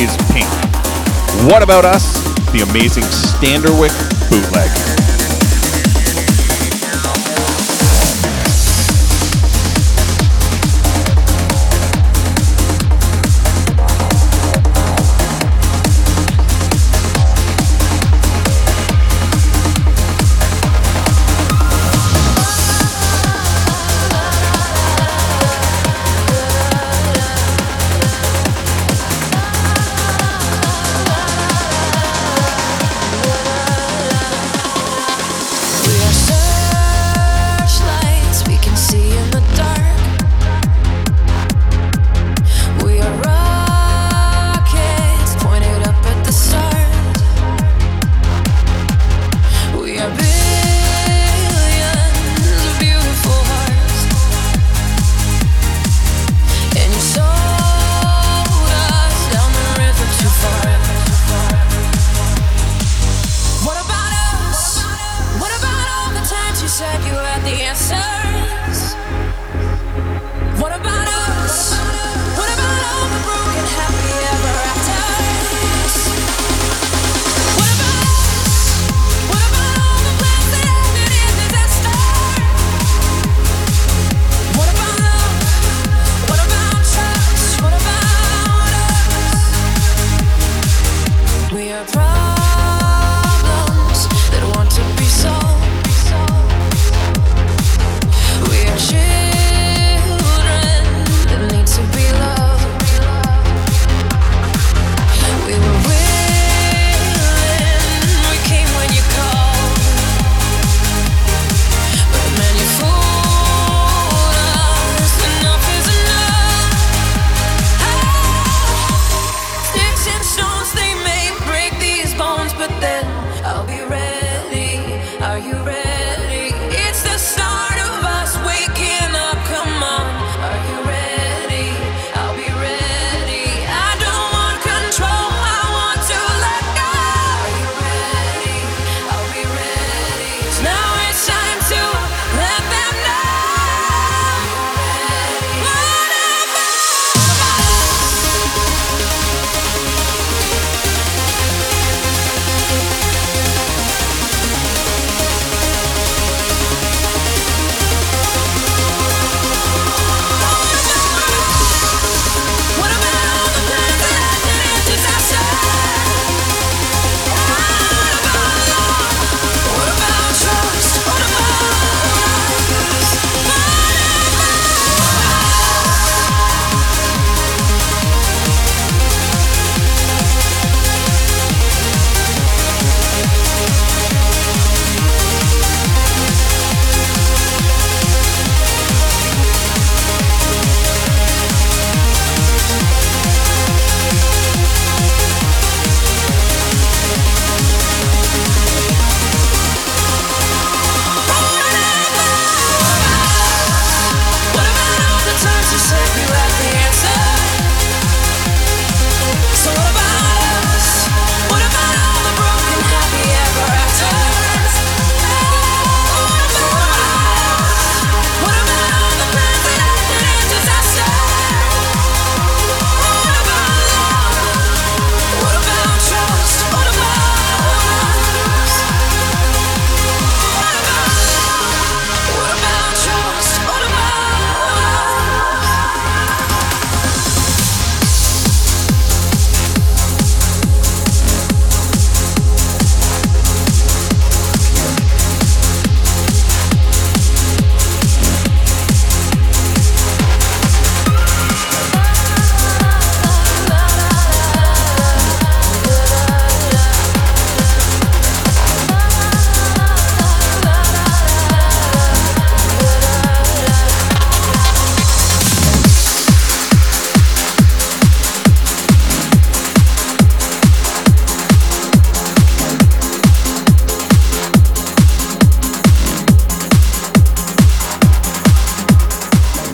is Pink. What About Us? The amazing Standerwick bootleg.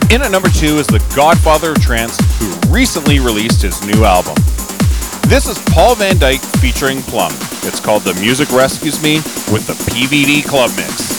In at number 2 is the Godfather of Trance, who recently released his new album. This is Paul Van Dyke featuring Plum. It's called The Music Rescues Me with the PVD Club Mix.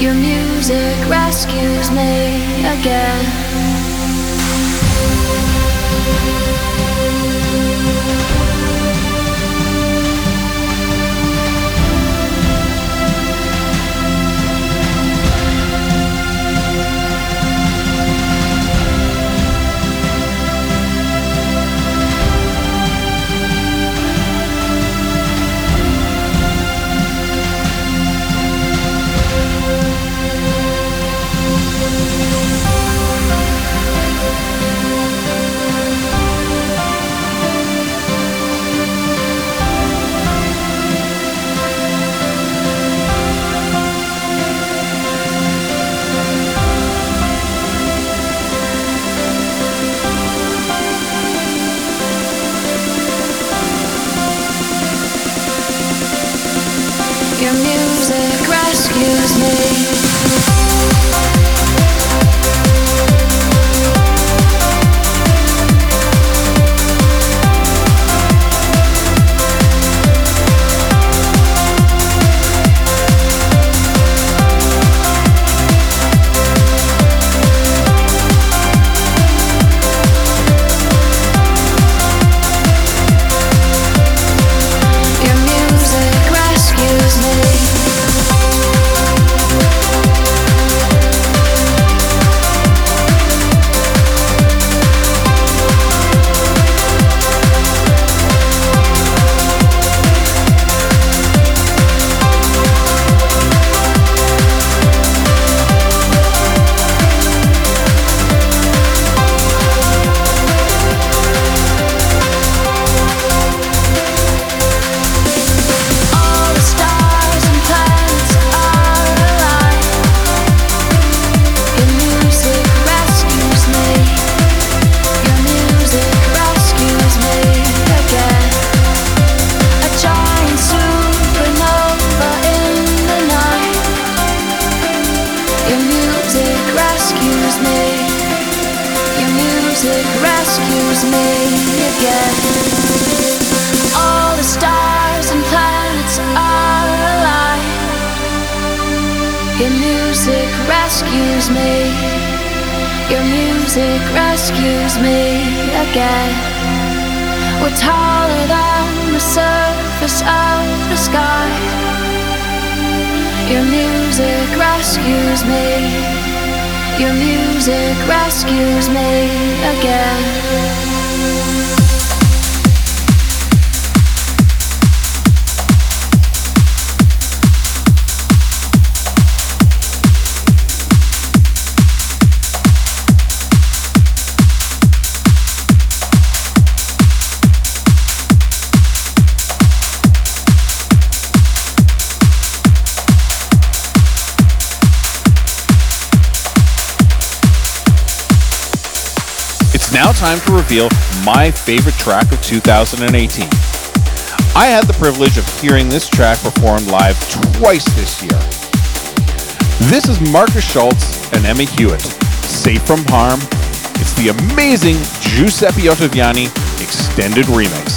Your music rescues me. rescues me. Your music rescues me again. We're taller than the surface of the sky. Your music rescues me. Your music rescues me again. Now time to reveal my favorite track of 2018. I had the privilege of hearing this track performed live twice this year. This is Marcus Schultz and Emmy Hewitt, Safe From Harm. It's the amazing Giuseppe Ottaviani extended remix.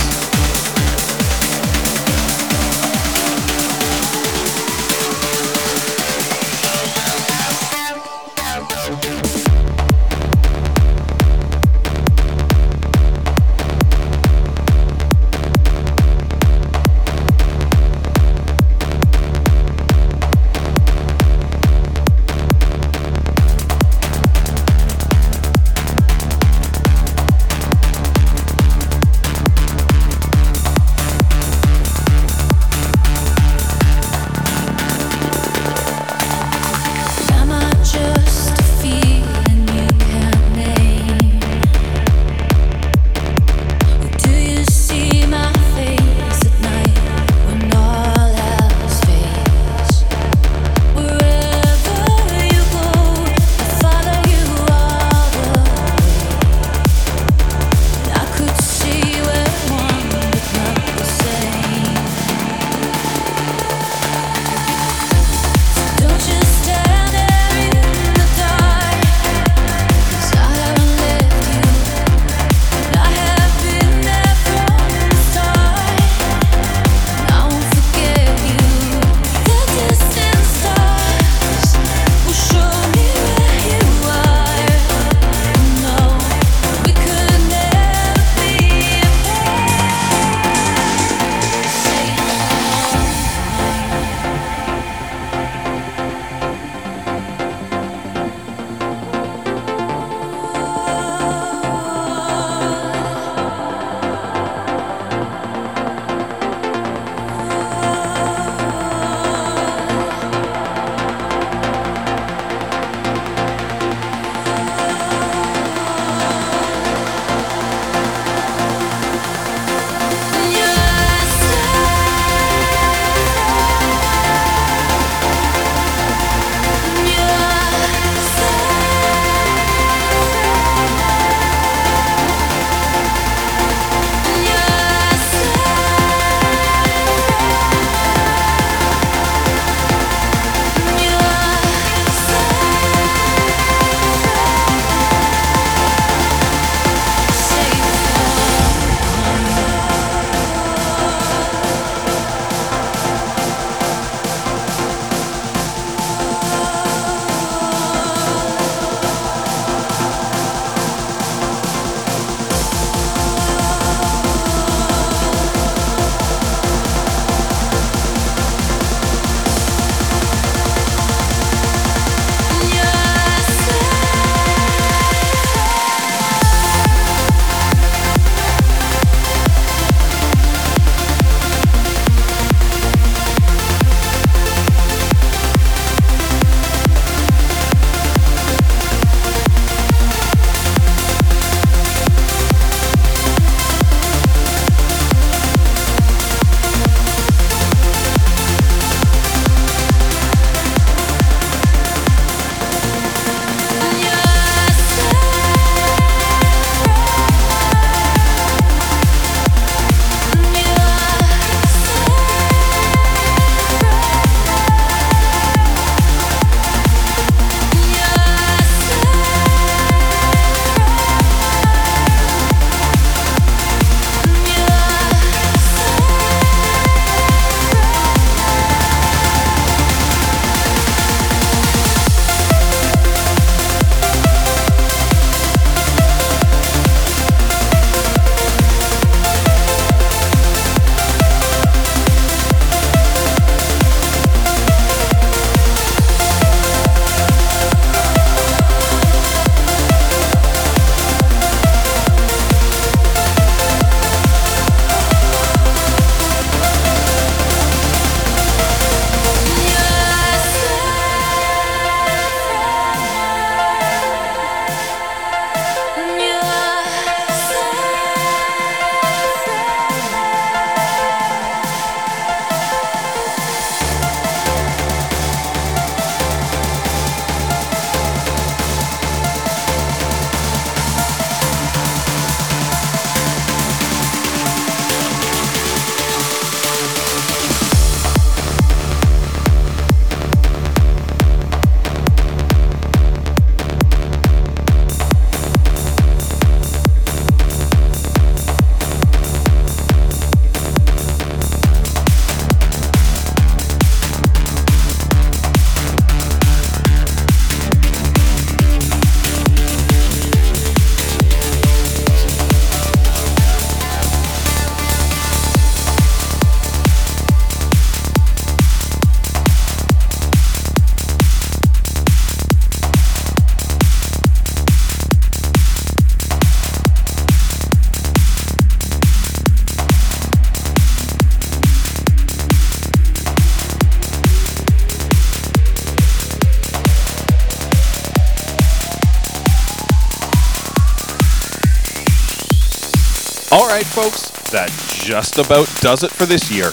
All right, folks, that just about does it for this year.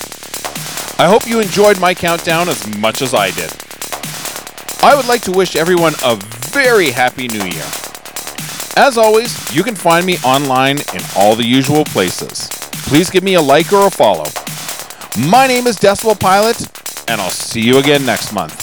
I hope you enjoyed my countdown as much as I did. I would like to wish everyone a very happy new year. As always, you can find me online in all the usual places. Please give me a like or a follow. My name is Decibel Pilot, and I'll see you again next month.